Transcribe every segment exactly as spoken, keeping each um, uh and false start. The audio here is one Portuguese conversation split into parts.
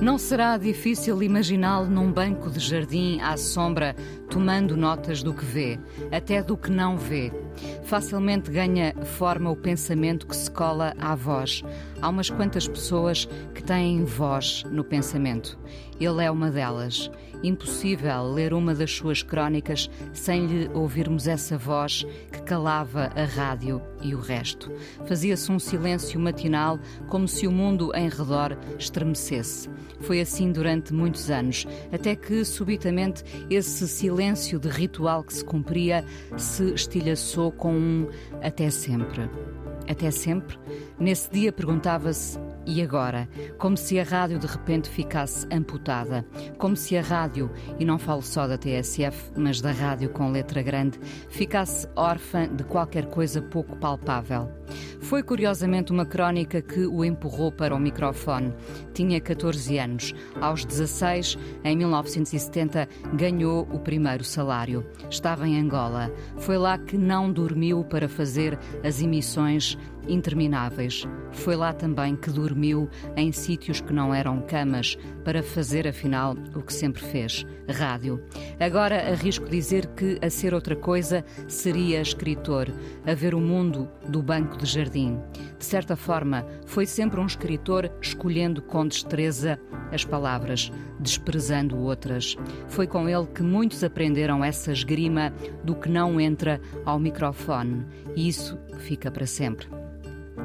Não será difícil imaginá-lo num banco de jardim à sombra, tomando notas do que vê, até do que não vê. Facilmente ganha forma o pensamento que se cola à voz. Há umas quantas pessoas que têm voz no pensamento. Ele é uma delas. Impossível ler uma das suas crónicas sem lhe ouvirmos essa voz que calava a rádio e o resto. Fazia-se um silêncio matinal, como se o mundo em redor estremecesse. Foi assim durante muitos anos, até que, subitamente, esse silêncio de ritual que se cumpria se estilhaçou com um até sempre. Até sempre? Nesse dia perguntava-se: e agora? Como se a rádio de repente ficasse amputada. Como se a rádio, e não falo só da T S F, mas da rádio com letra grande, ficasse órfã de qualquer coisa pouco palpável. Foi curiosamente uma crónica que o empurrou para o microfone. Tinha catorze anos. Aos dezasseis, em mil novecentos e setenta, ganhou o primeiro salário. Estava em Angola. Foi lá que não dormiu para fazer as emissões intermináveis. Foi lá também que dormiu em sítios que não eram camas, para fazer afinal o que sempre fez: rádio. Agora arrisco dizer que a ser outra coisa seria escritor, a ver o mundo do banco de jardim. De certa forma, foi sempre um escritor, escolhendo com destreza as palavras, desprezando outras. Foi com ele que muitos aprenderam essa esgrima do que não entra ao microfone, e isso fica para sempre.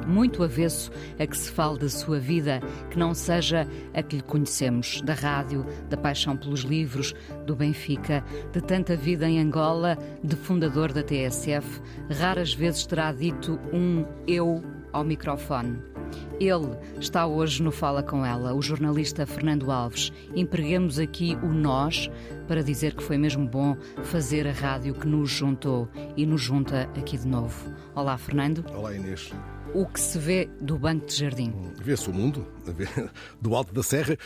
Muito avesso a que se fale da sua vida, que não seja a que lhe conhecemos, da rádio, da paixão pelos livros, do Benfica, de tanta vida em Angola, de fundador da T S F, raras vezes terá dito um eu ao microfone. Ele está hoje no Fala com Ela, o jornalista Fernando Alves. Empreguemos aqui o nós para dizer que foi mesmo bom fazer a rádio que nos juntou e nos junta aqui de novo. Olá, Fernando. Olá, Inês. O que se vê do banco de jardim? Vê-se o mundo, do alto da serra,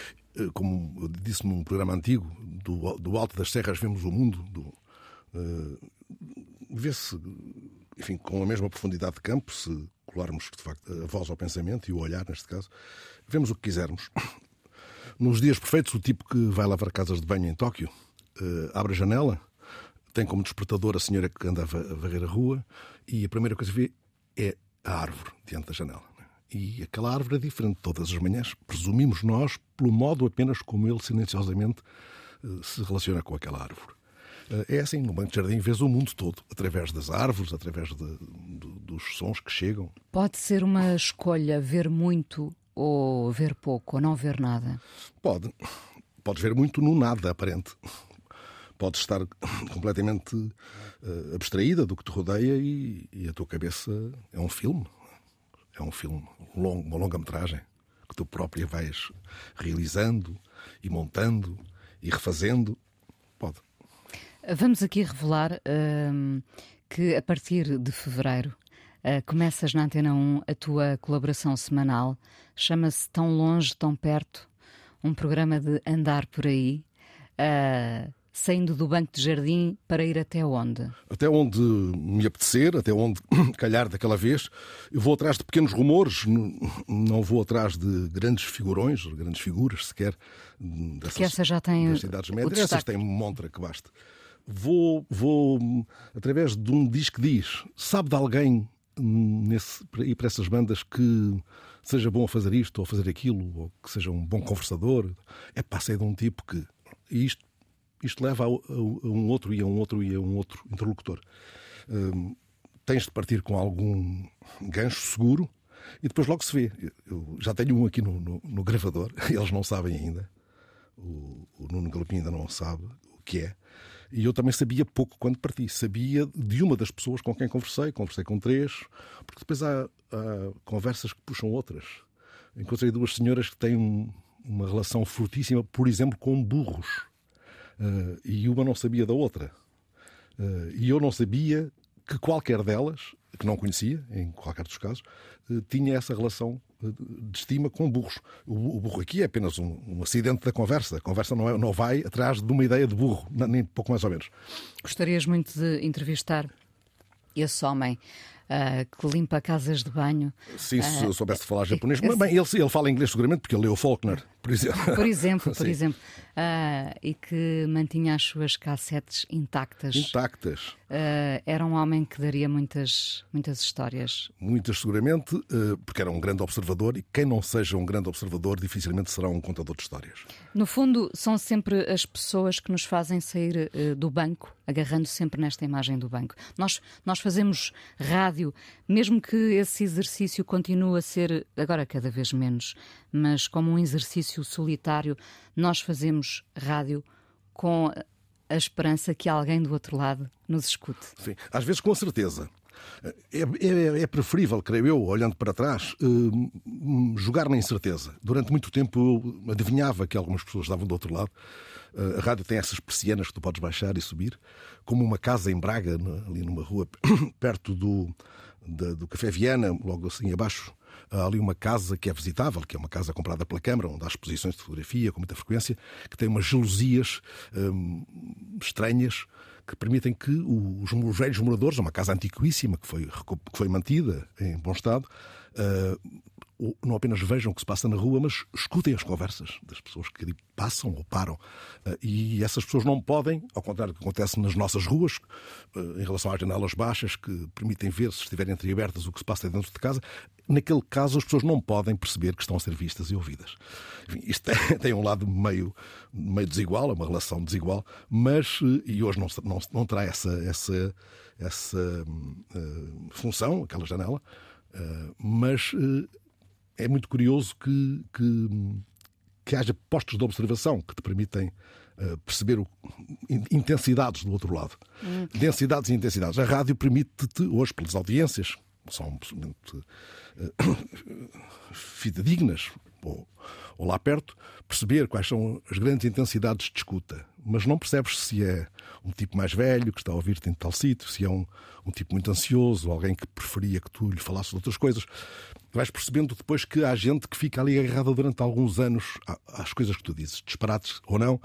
como disse num programa antigo, do, do alto das serras vemos o mundo. Do, uh, vê-se, enfim, com a mesma profundidade de campo, se colarmos de facto a voz ao pensamento e o olhar, neste caso, vemos o que quisermos. Nos dias perfeitos, o tipo que vai lavar casas de banho em Tóquio, uh, abre a janela, tem como despertador a senhora que andava a varrer a rua e a primeira coisa que vê é a árvore diante da janela. E aquela árvore é diferente todas as manhãs, presumimos nós, pelo modo apenas como ele silenciosamente se relaciona com aquela árvore. É assim, no banco de jardim vês o mundo todo, através das árvores, através de, de, dos sons que chegam. Pode ser uma escolha ver muito ou ver pouco, ou não ver nada? Pode. Podes ver muito no nada aparente. Podes estar completamente uh, abstraída do que te rodeia e, e a tua cabeça é um filme. É um filme, long, uma longa-metragem que tu própria vais realizando e montando e refazendo. Pode. Vamos aqui revelar uh, que a partir de fevereiro uh, começas na Antena um a tua colaboração semanal. Chama-se Tão Longe, Tão Perto, um programa de andar por aí. Uh, Saindo do banco de jardim para ir até onde? Até onde me apetecer, até onde calhar daquela vez. Eu vou atrás de pequenos rumores, não vou atrás de grandes figurões, grandes figuras sequer. Dessas, Porque essa já tem das idades médias. Essas têm montra que basta. Vou, vou através de um diz que diz. Sabe de alguém nesse, e para essas bandas que seja bom a fazer isto ou fazer aquilo, ou que seja um bom conversador? É passei de um tipo que... Isto Isto leva a um outro e a um outro e a um outro interlocutor. Hum, tens de partir com algum gancho seguro e depois logo se vê. Eu já tenho um aqui no, no, no gravador, eles não sabem ainda. O, o Nuno Galopim ainda não sabe o que é. E eu também sabia pouco quando parti. Sabia de uma das pessoas com quem conversei, conversei com três, porque depois há, há conversas que puxam outras. Encontrei duas senhoras que têm um, uma relação fortíssima, por exemplo, com burros. Uh, e uma não sabia da outra. Uh, e eu não sabia que qualquer delas, que não conhecia, em qualquer dos casos, uh, tinha essa relação de estima com burros. O, o burro aqui é apenas um, um acidente da conversa. A conversa não, é, não vai atrás de uma ideia de burro, nem pouco mais ou menos. Gostarias muito de entrevistar esse homem uh, que limpa casas de banho. Sim, se eu soubesse uh, falar japonês. Mas bem, ele, ele fala inglês seguramente porque ele leu Faulkner, por exemplo. Por exemplo, por exemplo. Uh, e que mantinha as suas cassetes intactas. Intactas. Uh, era um homem que daria muitas, muitas histórias. Muitas, seguramente, uh, porque era um grande observador e quem não seja um grande observador dificilmente será um contador de histórias. No fundo, são sempre as pessoas que nos fazem sair uh, do banco, agarrando sempre nesta imagem do banco. Nós, nós fazemos rádio, mesmo que esse exercício continue a ser, agora cada vez menos, mas como um exercício solitário, nós fazemos rádio com a esperança que alguém do outro lado nos escute. Sim, às vezes com certeza. É, é, é preferível, creio eu, olhando para trás, eh, jogar na incerteza. Durante muito tempo eu adivinhava que algumas pessoas estavam do outro lado. A rádio tem essas persianas que tu podes baixar e subir, como uma casa em Braga, ali numa rua perto do, da, do Café Viana, logo assim abaixo. Há ali uma casa que é visitável, que é uma casa comprada pela Câmara, onde há exposições de fotografia com muita frequência, que tem umas gelosias hum, estranhas que permitem que os velhos moradores, uma casa antiquíssima que foi, que foi mantida em bom estado, uh, não apenas vejam o que se passa na rua, mas escutem as conversas das pessoas que ali passam ou param. Uh, e essas pessoas não podem, ao contrário do que acontece nas nossas ruas, uh, em relação às janelas baixas, que permitem ver, se estiverem entreabertas, o que se passa dentro de casa. Naquele caso, as pessoas não podem perceber que estão a ser vistas e ouvidas. Enfim, isto é, tem um lado meio, meio desigual, é uma relação desigual, mas, e hoje não, não, não terá essa, essa, essa uh, função, aquela janela, uh, mas uh, é muito curioso que, que, que haja postos de observação que te permitem Uh, perceber o, intensidades do outro lado. Hum. Densidades e intensidades. A rádio permite-te, hoje, pelas audiências, que são absolutamente uh, fidedignas, ou, ou lá perto, perceber quais são as grandes intensidades de escuta. Mas não percebes se é um tipo mais velho que está a ouvir-te em tal sítio, se é um, um tipo muito ansioso, alguém que preferia que tu lhe falasses de outras coisas. Vais percebendo depois que há gente que fica ali agarrada durante alguns anos às coisas que tu dizes, disparates ou não,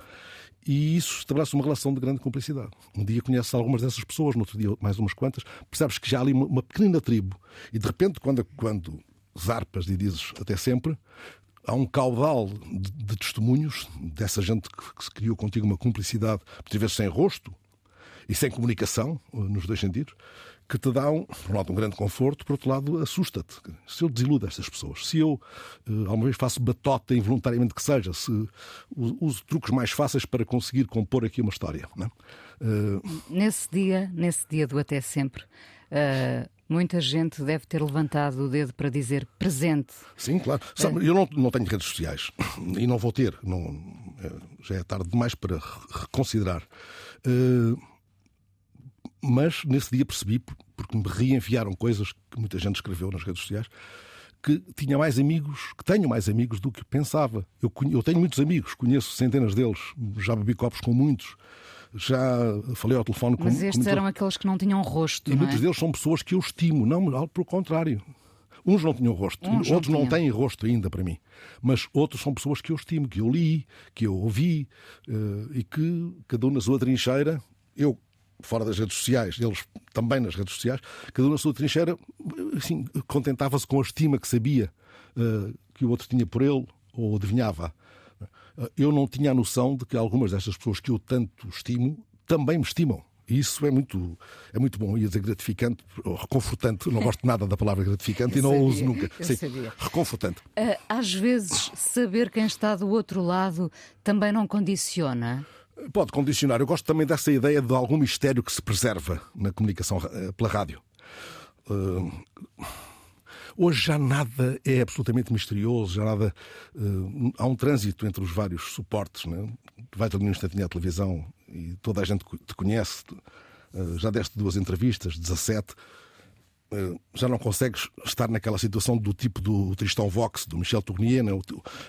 e isso estabelece uma relação de grande cumplicidade. Um dia conheces algumas dessas pessoas, no outro dia mais umas quantas, percebes que já há ali uma pequenina tribo, e de repente, quando, quando zarpas e dizes até sempre, há um caudal de, de testemunhos dessa gente que, que se criou contigo uma cumplicidade, por vezes sem rosto e sem comunicação, nos dois sentidos, que te dá, um, por um lado, um grande conforto, por outro lado, assusta-te. Se eu desiludo estas pessoas, se eu uh, alguma vez faço batota, involuntariamente que seja, se uh, uso truques mais fáceis para conseguir compor aqui uma história. Não é? uh... Nesse dia, nesse dia do até sempre, uh, muita gente deve ter levantado o dedo para dizer presente. Sim, claro. Sabe, eu não, não tenho redes sociais e não vou ter. Não, já é tarde demais para reconsiderar. Uh... Mas nesse dia percebi, porque me reenviaram coisas que muita gente escreveu nas redes sociais, que tinha mais amigos, que tenho mais amigos do que pensava. Eu, eu tenho muitos amigos, conheço centenas deles, já bebi copos com muitos, já falei ao telefone com muitos. Mas estes eram aqueles que não tinham rosto, não é? E muitos deles são pessoas que eu estimo, não, pelo contrário. Uns não tinham rosto, Uns outros não, não têm rosto ainda para mim. Mas outros são pessoas que eu estimo, que eu li, que eu ouvi, e que cada um na sua trincheira, eu... fora das redes sociais, eles também nas redes sociais, cada um na sua trincheira, assim, contentava-se com a estima que sabia uh, que o outro tinha por ele, ou adivinhava. Uh, eu não tinha a noção de que algumas destas pessoas que eu tanto estimo também me estimam. E isso é muito, é muito bom, ia dizer gratificante, ou reconfortante, não gosto nada da palavra gratificante e não a uso nunca. Sim, reconfortante. Uh, às vezes, saber quem está do outro lado também não condiciona... Pode condicionar. Eu gosto também dessa ideia de algum mistério que se preserva na comunicação pela rádio. Uh, hoje já nada é absolutamente misterioso, já nada. Uh, há um trânsito entre os vários suportes, né? Vai todo um instantinho à televisão e toda a gente te conhece. Uh, já deste duas entrevistas, dezassete. já não consegues estar naquela situação do tipo do Tristão Vox, do Michel Tournier, né?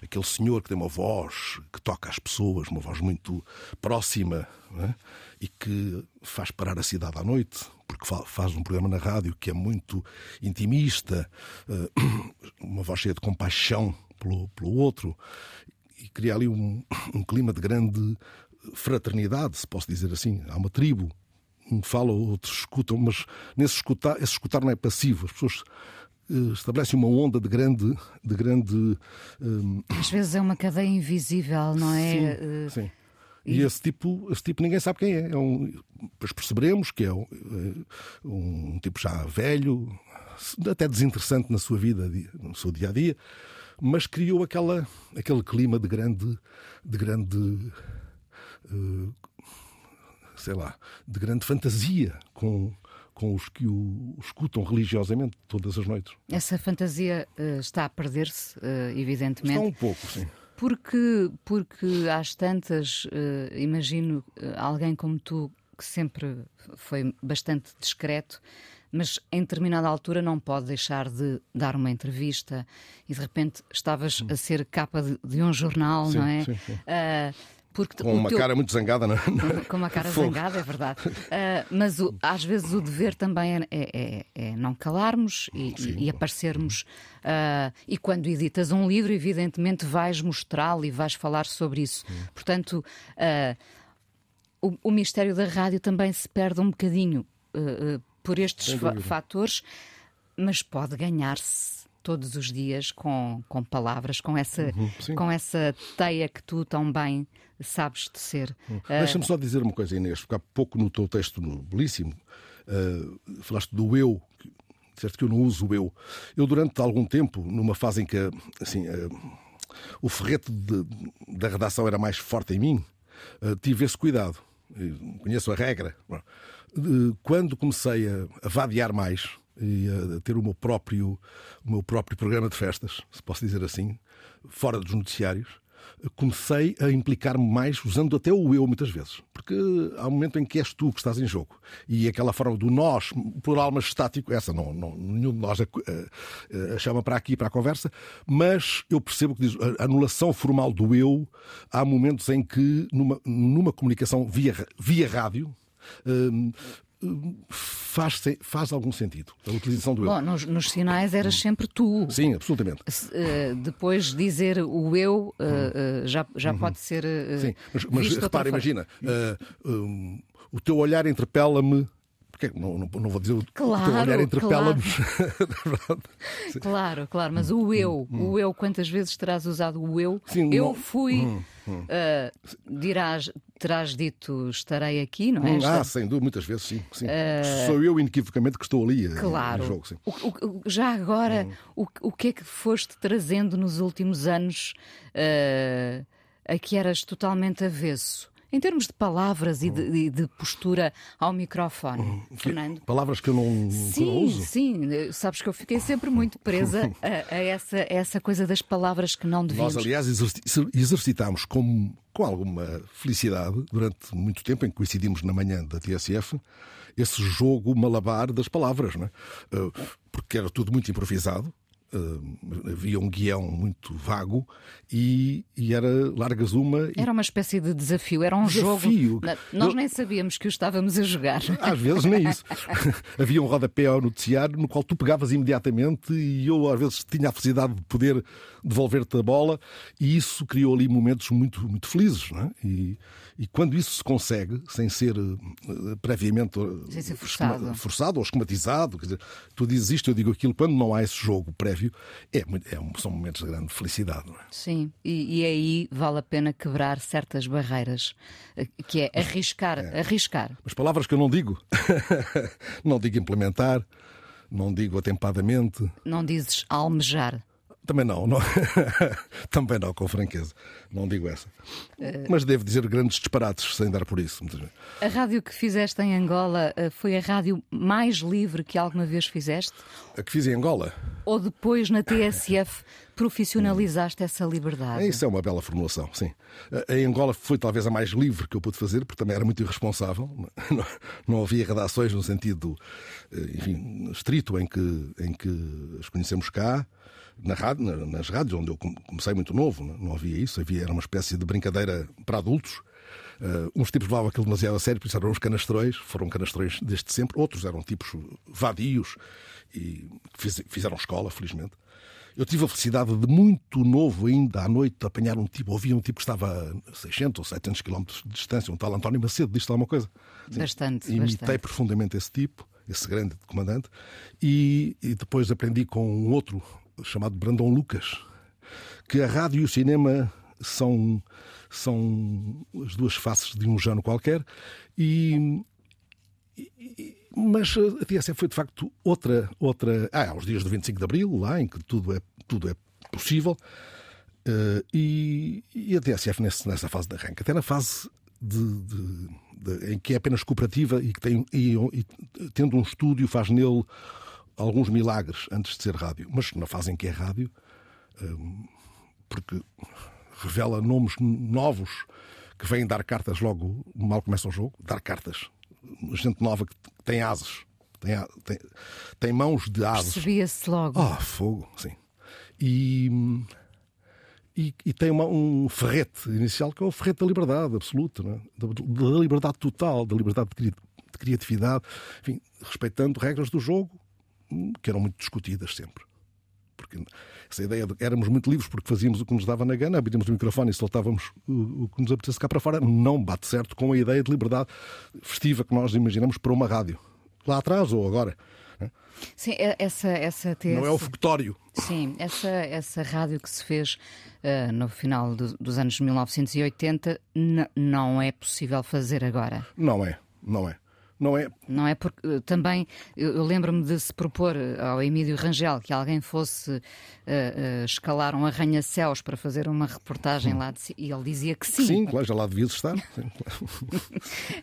Aquele senhor que tem uma voz que toca às pessoas, uma voz muito próxima, né? E que faz parar a cidade à noite, porque faz um programa na rádio que é muito intimista, uma voz cheia de compaixão pelo, pelo outro, e cria ali um, um clima de grande fraternidade, se posso dizer assim. Há uma tribo, um fala, outros escutam, mas nesse escutar, esse escutar não é passivo. As pessoas uh, estabelecem uma onda de grande... De grande uh... Às vezes é uma cadeia invisível, não é? Sim, uh... sim. E, e esse, tipo, esse tipo ninguém sabe quem é. É um... Pois perceberemos que é um, um tipo já velho, até desinteressante na sua vida, no seu dia-a-dia, mas criou aquela, aquele clima de grande... De grande uh... sei lá, de grande fantasia com, com os que o escutam religiosamente todas as noites. Essa fantasia uh, está a perder-se, uh, evidentemente. Está um pouco, sim. Porque, porque às tantas, uh, imagino uh, alguém como tu, que sempre foi bastante discreto, mas em determinada altura não pode deixar de dar uma entrevista e de repente estavas a ser capa de, de um jornal, sim, não é? Sim, sim. Uh, Porque com uma teu... cara muito zangada, não é? Com uma cara Fogo. zangada, é verdade. Uh, mas o, às vezes o dever também é, é, é não calarmos e, e, e aparecermos. Uh, e quando editas um livro, evidentemente vais mostrá-lo e vais falar sobre isso. Sim. Portanto, uh, o, o mistério da rádio também se perde um bocadinho uh, uh, por estes fa- fatores, mas pode ganhar-se todos os dias com, com palavras, com essa, uhum, com essa teia que tu tão bem sabes tecer. Uhum. Uh... Deixa-me só dizer uma coisa, Inês, porque há pouco no teu texto no, belíssimo uh, falaste do eu, disseste que eu não uso o eu. Eu durante algum tempo, numa fase em que assim, uh, o ferrete de, da redação era mais forte em mim, uh, tive esse cuidado. Eu conheço a regra. Uh, quando comecei a, a vadear mais e a ter o meu próprio, o meu próprio programa de festas, se posso dizer assim, fora dos noticiários, comecei a implicar-me mais, usando até o eu muitas vezes. Porque há um momento em que és tu que estás em jogo. E aquela forma do nós, plural mas estático, essa não, não, nenhum de nós a, a, a chama para aqui, para a conversa, mas eu percebo que diz, a anulação formal do eu, há momentos em que, numa, numa comunicação via, via rádio, hum, Faz, faz algum sentido a utilização do eu. Bom, nos, nos sinais eras sempre tu. Sim, absolutamente. Uh, depois dizer o eu uh, uh, já, já uhum. pode ser. Uh, Sim, mas, mas repara, imagina, uh, um, o teu olhar interpela-me. Não, não, não vou dizer o, claro, o teu olhar interpela-me. Claro. claro, claro, mas o eu, hum, o eu, quantas vezes terás usado o eu? Sim, eu não... fui, hum, hum. Uh, dirás, terás dito estarei aqui, não é? Hum, ah, sem dúvida, muitas vezes, sim. sim. Uh... Sou eu, inequivocamente, que estou ali. Claro. No jogo, sim. O, o, já agora, hum. o, o que é que foste trazendo nos últimos anos uh, a que eras totalmente avesso? Em termos de palavras e de, de postura ao microfone, que, Fernando? Palavras que eu não, sim, que eu não uso? Sim, sim. Sabes que eu fiquei sempre muito presa a, a, essa, a essa coisa das palavras que não devíamos. Nós, aliás, exercitámos com, com alguma felicidade, durante muito tempo, em que coincidimos na manhã da T S F, esse jogo malabar das palavras, não é? Porque era tudo muito improvisado. Uh, havia um guião muito vago e, e era largas uma e... Era uma espécie de desafio, era um desafio. jogo. Nós Eu... nem sabíamos que o estávamos a jogar. Às vezes nem isso. Havia um rodapé ao noticiário no qual tu pegavas imediatamente e eu às vezes tinha a felicidade de poder devolver-te a bola e isso criou ali momentos muito, muito felizes, não é? E, e quando isso se consegue, sem ser uh, previamente sem ser forçado. Esquema, forçado ou esquematizado, quer dizer, tu dizes isto, eu digo aquilo, quando não há esse jogo prévio, É, é um, são momentos de grande felicidade, não é? Sim, e, e aí vale a pena quebrar certas barreiras, que é arriscar, é. arriscar. Mas palavras que eu não digo. Não digo implementar, não digo atempadamente. Não dizes almejar. Também não, não... Também não, com franqueza. Não digo essa. Uh... Mas devo dizer grandes disparates sem dar por isso. A rádio que fizeste em Angola foi a rádio mais livre que alguma vez fizeste? A que fiz em Angola? Ou depois na T S F profissionalizaste essa liberdade. Isso é uma bela formulação, sim. Em Angola foi talvez a mais livre que eu pude fazer, porque também era muito irresponsável. Não, não havia redações no sentido, enfim, estrito em que, em que as conhecemos cá. Na rádio, nas rádios, onde eu comecei muito novo, não havia isso. Havia, era uma espécie de brincadeira para adultos. Uh, uns tipos levavam aquilo demasiado a sério, por isso eram os canastrões, foram canastrões desde sempre. Outros eram tipos vadios e fiz, fizeram escola, felizmente. Eu tive a felicidade de, muito novo ainda, à noite, apanhar um tipo. Ouvia um tipo que estava a seiscentos ou setecentos quilómetros de distância, um tal António Macedo, diz-te alguma coisa? Assim, bastante, imitei bastante. profundamente esse tipo, esse grande comandante. E, e depois aprendi com um outro chamado Brandon Lucas, que a rádio e o cinema são, são as duas faces de um género qualquer. E, e, mas a T S F foi de facto outra, outra... Ah, há os dias do vinte e cinco de Abril, lá em que tudo é, tudo é possível. Uh, e, e a T S F nesse, nessa fase de arranque, até na fase de, de, de, em que é apenas cooperativa e que tem, e, e, tendo um estúdio, faz nele alguns milagres antes de ser rádio, mas na fase em que é rádio, porque revela nomes novos que vêm dar cartas logo mal começa o jogo, dar cartas. Gente nova que tem asas, tem, tem, tem mãos de asas. Percebia-se logo. Ah, oh, fogo, sim. E, e, e tem uma, um ferrete inicial que é o ferrete da liberdade absoluta, não é? da, da liberdade total, da liberdade de, de criatividade, enfim, respeitando regras do jogo, que eram muito discutidas sempre. Porque essa ideia de que éramos muito livres porque fazíamos o que nos dava na gana, abríamos o microfone e soltávamos o, o que nos apetecesse cá para fora, não bate certo com a ideia de liberdade festiva que nós imaginamos para uma rádio. Lá atrás ou agora. Sim, essa, essa T S F... Não é o fogotório. Sim, essa, essa rádio que se fez uh, no final do, dos anos mil novecentos e oitenta n- não é possível fazer agora. Não é, não é. Não é, não é porque também eu, eu lembro-me de se propor ao Emílio Rangel que alguém fosse uh, uh, escalar um arranha-céus para fazer uma reportagem lá de si, e ele dizia que sim. Sim, claro, já lá devias estar. Sim, claro.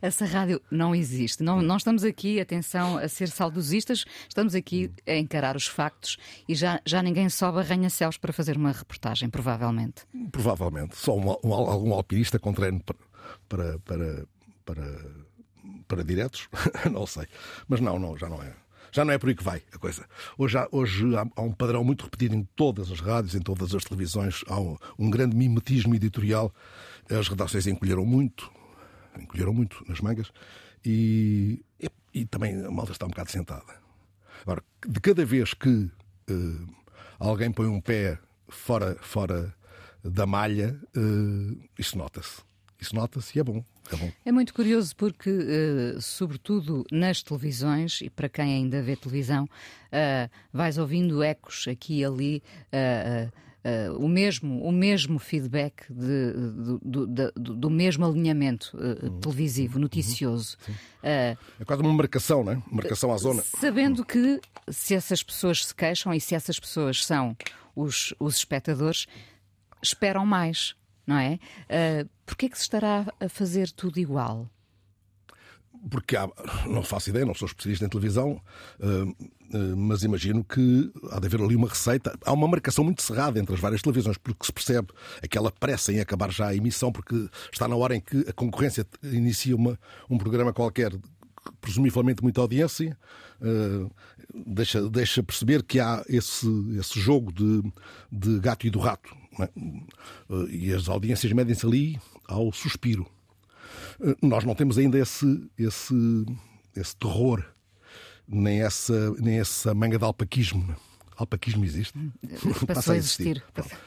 Essa rádio não existe. Não, não estamos aqui, atenção, a ser saudosistas, estamos aqui a encarar os factos e já, já ninguém sobe arranha-céus para fazer uma reportagem, provavelmente. Provavelmente. Só um, um, algum alpinista com treino para... para, para, para... para diretos, não sei. Mas não, não, já não é. Já não é por aí que vai a coisa. Hoje há, hoje há, há um padrão muito repetido em todas as rádios, em todas as televisões. Há um, um grande mimetismo editorial. As redações encolheram muito, encolheram muito nas mangas. E, e, e também a malta está um bocado sentada. Agora, de cada vez que eh, alguém põe um pé fora, fora da malha, eh, isso nota-se. Isso nota-se e é bom. É, bom. É muito curioso porque, uh, sobretudo nas televisões, e para quem ainda vê televisão, uh, vais ouvindo ecos aqui e ali, uh, uh, uh, o, mesmo, o mesmo feedback de, do, do, do, do mesmo alinhamento uh, uhum. televisivo, noticioso. Uhum. Uh, é quase uma marcação, não é? Marcação à zona. Sabendo que se essas pessoas se queixam e se essas pessoas são os, os espectadores, esperam mais. Não é? Uh, Porquê é que se estará a fazer tudo igual? Porque há, não faço ideia, não sou especialista em televisão, uh, uh, mas imagino que há de haver ali uma receita. Há uma marcação muito cerrada entre as várias televisões, porque se percebe aquela pressa em acabar já a emissão, porque está na hora em que a concorrência inicia uma, um programa qualquer, presumivelmente muita audiência, uh, deixa, deixa perceber que há esse, esse jogo de, de gato e do rato. E as audiências medem-se ali ao suspiro. Nós não temos ainda esse, esse, esse terror, nem essa, nem essa manga de alpaquismo. Alpaquismo existe? Passou a existir. Passou.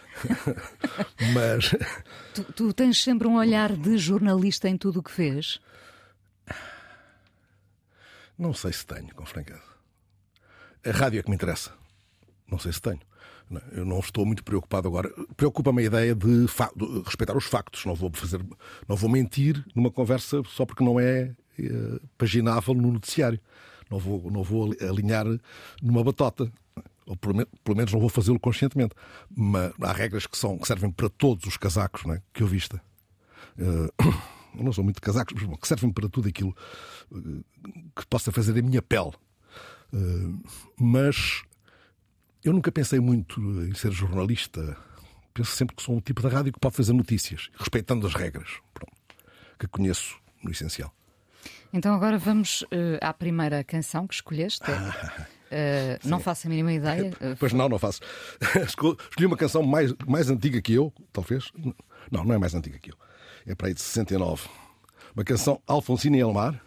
Mas... tu, tu tens sempre um olhar de jornalista em tudo o que fez? Não sei se tenho, com franqueza. A rádio é que me interessa. Não sei se tenho. Eu não estou muito preocupado agora. Preocupa-me a ideia de, fa- de respeitar os factos. Não vou fazer, não vou mentir numa conversa só porque não é, é paginável no noticiário. Não vou, não vou alinhar numa batota. Ou pelo, me- pelo menos não vou fazê-lo conscientemente. Mas há regras que, são, que servem para todos os casacos, não é? Que eu vista. Uh, eu não sou muito de casacos, mas bom, que servem para tudo aquilo que possa fazer a minha pele. Uh, mas... eu nunca pensei muito em ser jornalista. Penso sempre que sou um tipo da rádio que pode fazer notícias, respeitando as regras, pronto, que conheço no essencial. Então agora vamos uh, à primeira canção que escolheste. Ah, uh, não faço a mínima ideia. Pois não, não faço. Escolhi uma canção mais, mais antiga que eu, talvez. Não, não é mais antiga que eu. É para aí de sessenta e nove. Uma canção Alfonsina y el Mar.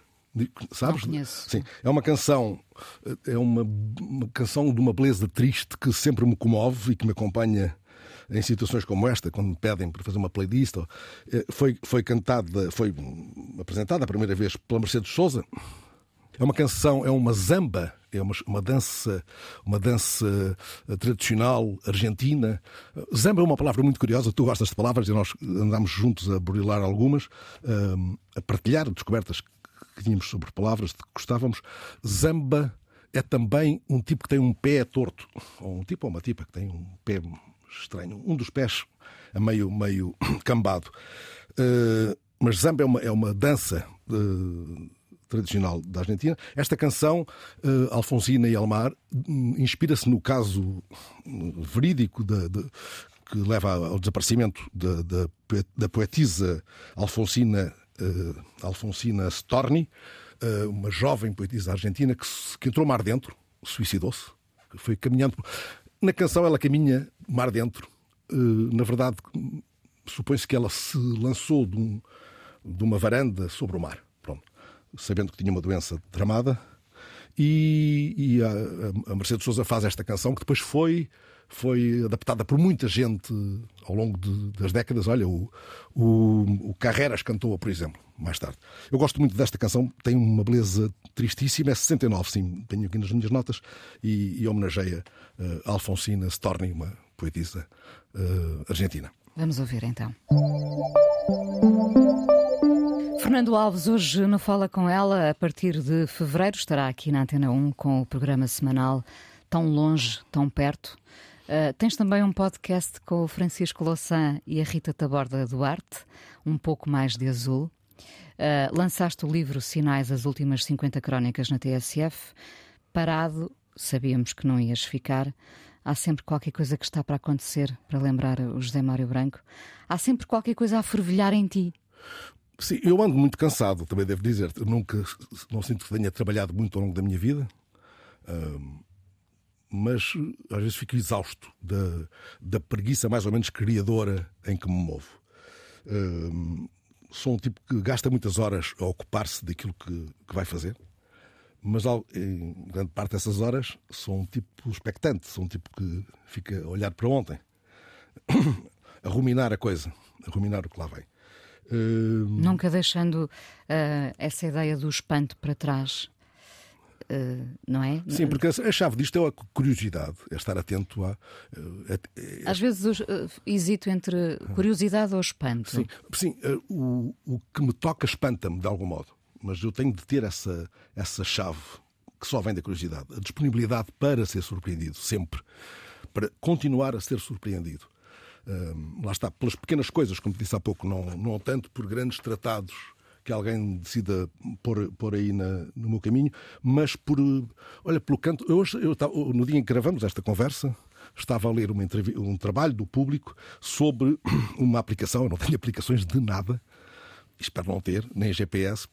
Sabes? Não conheço. Sim, é uma canção, é uma, uma canção de uma beleza triste que sempre me comove e que me acompanha em situações como esta, quando me pedem para fazer uma playlist. Foi, foi cantada, foi apresentada a primeira vez pela Mercedes de Souza. É uma canção, é uma zamba, é uma, uma dança, uma dança tradicional argentina. Zamba é uma palavra muito curiosa, tu gostas de palavras e nós andámos juntos a burilar algumas, a partilhar descobertas que tínhamos sobre palavras de que gostávamos. Zamba é também um tipo que tem um pé torto, ou um tipo ou uma tipa que tem um pé estranho, um dos pés a meio, meio cambado. Uh, mas zamba é uma, é uma dança uh, tradicional da Argentina. Esta canção, uh, Alfonsina y el Mar, inspira-se no caso verídico de, de, que leva ao desaparecimento de, de, da poetisa Alfonsina, uh, Alfonsina Storni, uh, uma jovem poetisa argentina que, que entrou mar dentro, suicidou-se, que foi caminhando. Na canção ela caminha mar dentro. Uh, na verdade, supõe-se que ela se lançou de, um, de uma varanda sobre o mar. Pronto. Sabendo que tinha uma doença tramada. E, e a, a Mercedes Souza faz esta canção, que depois foi, foi adaptada por muita gente ao longo de, das décadas. Olha, o, o, o Carreras cantou-a, por exemplo, mais tarde. Eu gosto muito desta canção, tem uma beleza tristíssima. É sessenta e nove, sim, tenho aqui nas minhas notas. E, e homenageia uh, Alfonsina Storni, uma poetisa uh, argentina. Vamos ouvir então. Fernando Alves, hoje no Fala com Ela, a partir de fevereiro, estará aqui na Antena um com o programa semanal Tão Longe, Tão Perto. Uh, tens também um podcast com o Francisco Louçã e a Rita Taborda Duarte, Um Pouco Mais de Azul. Uh, lançaste o livro Sinais, as últimas cinquenta crónicas na T S F. Parado, sabíamos que não ias ficar. Há sempre qualquer coisa que está para acontecer, para lembrar o José Mário Branco. Há sempre qualquer coisa a fervilhar em ti. Sim, eu ando muito cansado, também devo dizer. Eu nunca, não sinto que tenha trabalhado muito ao longo da minha vida, uh, mas às vezes fico exausto da, da preguiça mais ou menos criadora em que me movo. Uh, sou um tipo que gasta muitas horas a ocupar-se daquilo que, que vai fazer, mas em grande parte dessas horas sou um tipo expectante, sou um tipo que fica a olhar para ontem, a ruminar a coisa, a ruminar o que lá vem. Uh... Nunca deixando uh, essa ideia do espanto para trás, uh, não é? Sim, porque a chave disto é a curiosidade, é estar atento a... Uh, a, a... Às vezes uh, hesito entre curiosidade ou espanto. Sim, sim uh, o, o que me toca espanta-me de algum modo, mas eu tenho de ter essa, essa chave que só vem da curiosidade, a disponibilidade para ser surpreendido, sempre, para continuar a ser surpreendido. Um, lá está, pelas pequenas coisas, como disse há pouco, não, não tanto por grandes tratados que alguém decida pôr, pôr aí na, no meu caminho, mas por, olha, pelo canto. Eu, eu, eu, no dia em que gravamos esta conversa, estava a ler uma entrevista, um trabalho do Público sobre uma aplicação. Eu não tenho aplicações de nada, espero não ter, nem G P S,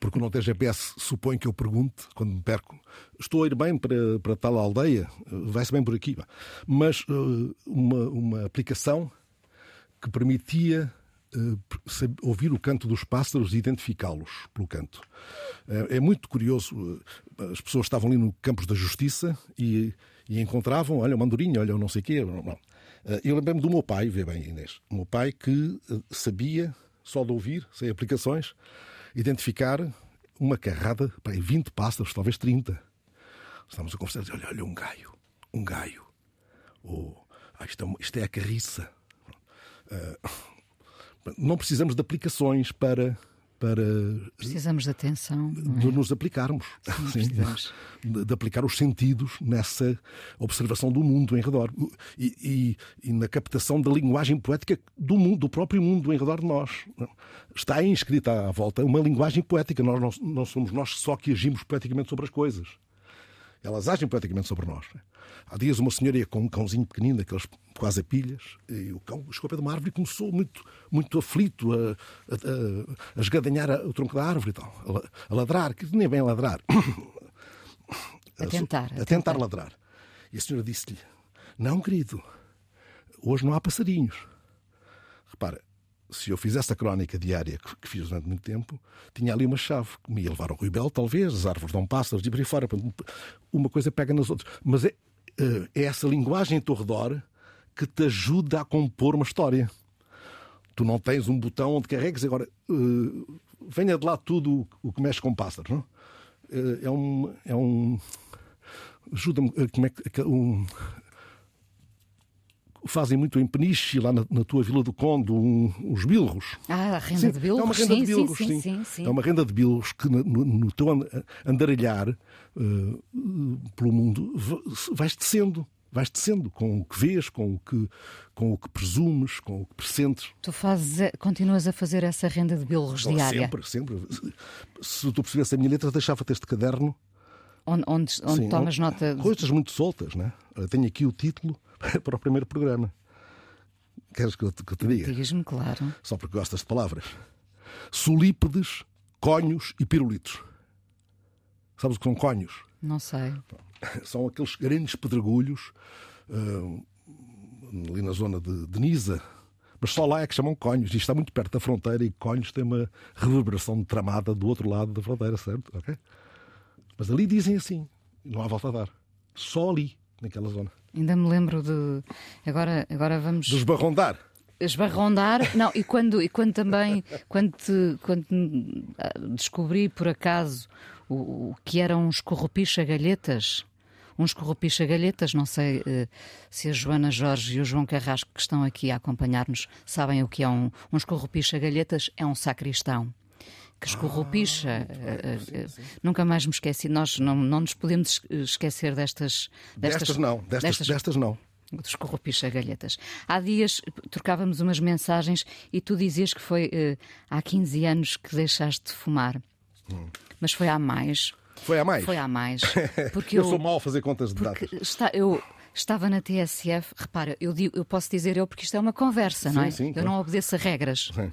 porque não ter G P S supõe que eu pergunte, quando me perco, estou a ir bem para, para tal aldeia, vai-se bem por aqui. Mas uh, uma, uma aplicação que permitia uh, saber, ouvir o canto dos pássaros e identificá-los pelo canto. Uh, é muito curioso. As pessoas estavam ali no Campos da Justiça e, e encontravam, olha, uma andorinha, olha, não sei o quê. Não, não. Uh, eu lembro-me do meu pai, vê bem, Inês, o meu pai que uh, sabia, só de ouvir, sem aplicações, identificar uma carrada, para aí vinte pássaros, talvez trinta. Estamos a conversar, olha, olha, um gaio, um gaio. Ou, ah, isto, é, isto é a carriça. Uh, não precisamos de aplicações para... para precisamos de atenção. De é? nos aplicarmos. Sim, sim, de, de aplicar os sentidos nessa observação do mundo em redor. E, e, e na captação da linguagem poética do mundo, do próprio mundo em redor de nós. Está aí inscrita à volta uma linguagem poética. Nós não, não somos nós só que agimos poeticamente sobre as coisas. Elas agem praticamente sobre nós. Há dias uma senhoria com um cãozinho pequenino, daqueles quase a pilhas, e o cão chegou ao pé de uma árvore e começou muito, muito aflito a, a, a esgadanhar o tronco da árvore e tal, a ladrar, que nem bem a ladrar. A tentar. A tentar, a tentar ladrar. E a senhora disse-lhe, não, querido, hoje não há passarinhos. Repara, se eu fizesse a crónica diária que fiz durante muito tempo, tinha ali uma chave que me ia levar ao Rui Belo, talvez, as árvores dão pássaros, de por aí fora, uma coisa pega nas outras. Mas é, é essa linguagem em teu redor que te ajuda a compor uma história. Tu não tens um botão onde carregues, agora uh, venha de lá tudo o que mexe com pássaros, não? Uh, é um... É um ajuda-me, como é que... Um, fazem muito em Peniche, lá na, na tua Vila do Conde, um, uns bilros. Ah, a renda sim, de bilros. É uma renda sim, de bilros, sim, sim, sim. Sim, sim. É uma renda de bilros que no, no teu andarilhar uh, pelo mundo vais descendo. Vais descendo com o que vês, com o que, com o que presumes, com o que pressentes. Tu fazes, continuas a fazer essa renda de bilros não, diária? Sempre, sempre. Se tu percebesse a minha letra, deixava-te este caderno. Onde, onde, onde sim, tomas não, nota... Coisas muito soltas, não é? Tenho aqui o título... para o primeiro programa. Queres que eu te, que eu te diga? Diz-me, claro. Só porque gostas de palavras. Solípedes, cónios e pirulitos. Sabes o que são cónios? Não sei. São aqueles grandes pedregulhos uh, ali na zona de, de Nisa. Mas só lá é que chamam cónios. Isto está muito perto da fronteira e cónios tem uma reverberação de tramada do outro lado da fronteira, certo? Okay? Mas ali dizem assim. Não há volta a dar. Só ali, naquela zona. Ainda me lembro de... Agora, agora vamos... De esbarrondar. Esbarrondar. Não, e quando, e quando também... Quando, te, quando descobri, por acaso, o, o que eram uns corrupicha-galhetas... Uns corrupicha-galhetas, não sei uh, se a Joana Jorge e o João Carrasco, que estão aqui a acompanhar-nos, sabem o que é um... Uns corrupicha-galhetas é um sacristão. Que escorrupicha, ah, nunca mais me esqueci. Nós não, não nos podemos esquecer destas... Destas, destas não, destas, destas, destas não. Escorrupicha galhetas. Há dias trocávamos umas mensagens e tu dizias que foi eh, há quinze anos que deixaste de fumar. Hum. Mas foi há mais. Foi há mais? Foi há mais. Porque eu, eu sou mau a fazer contas de datas. Está, eu... Estava na T S F, repara, eu, digo, eu posso dizer eu porque isto é uma conversa, sim, não é? Sim, eu claro. Não obedeço a regras. Sim.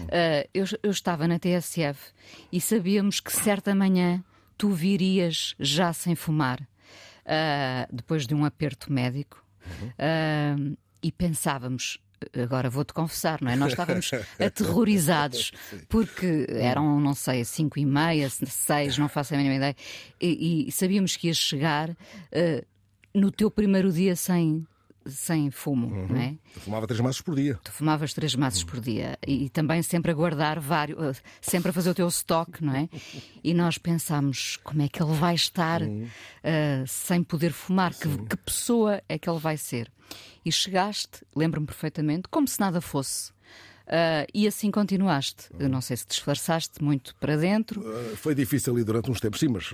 Uh, eu, eu estava na T S F e sabíamos que certa manhã tu virias já sem fumar, uh, depois de um aperto médico, uhum. uh, e pensávamos... Agora vou-te confessar, não é? Nós estávamos aterrorizados porque eram, não sei, cinco e meia, seis, não faço a mínima ideia, e, e sabíamos que ias chegar... Uh, no teu primeiro dia sem, sem fumo, uhum. não é? Tu fumava três maços por dia. Tu fumavas três maços uhum. por dia. E, e também sempre a guardar vários... Sempre a fazer o teu stock, não é? E nós pensámos, como é que ele vai estar uhum. uh, sem poder fumar? Que, que pessoa é que ele vai ser? E chegaste, lembro-me perfeitamente, como se nada fosse. Uh, e assim continuaste. Eu não sei se disfarçaste muito para dentro. Uh, foi difícil ali durante uns tempos, sim, mas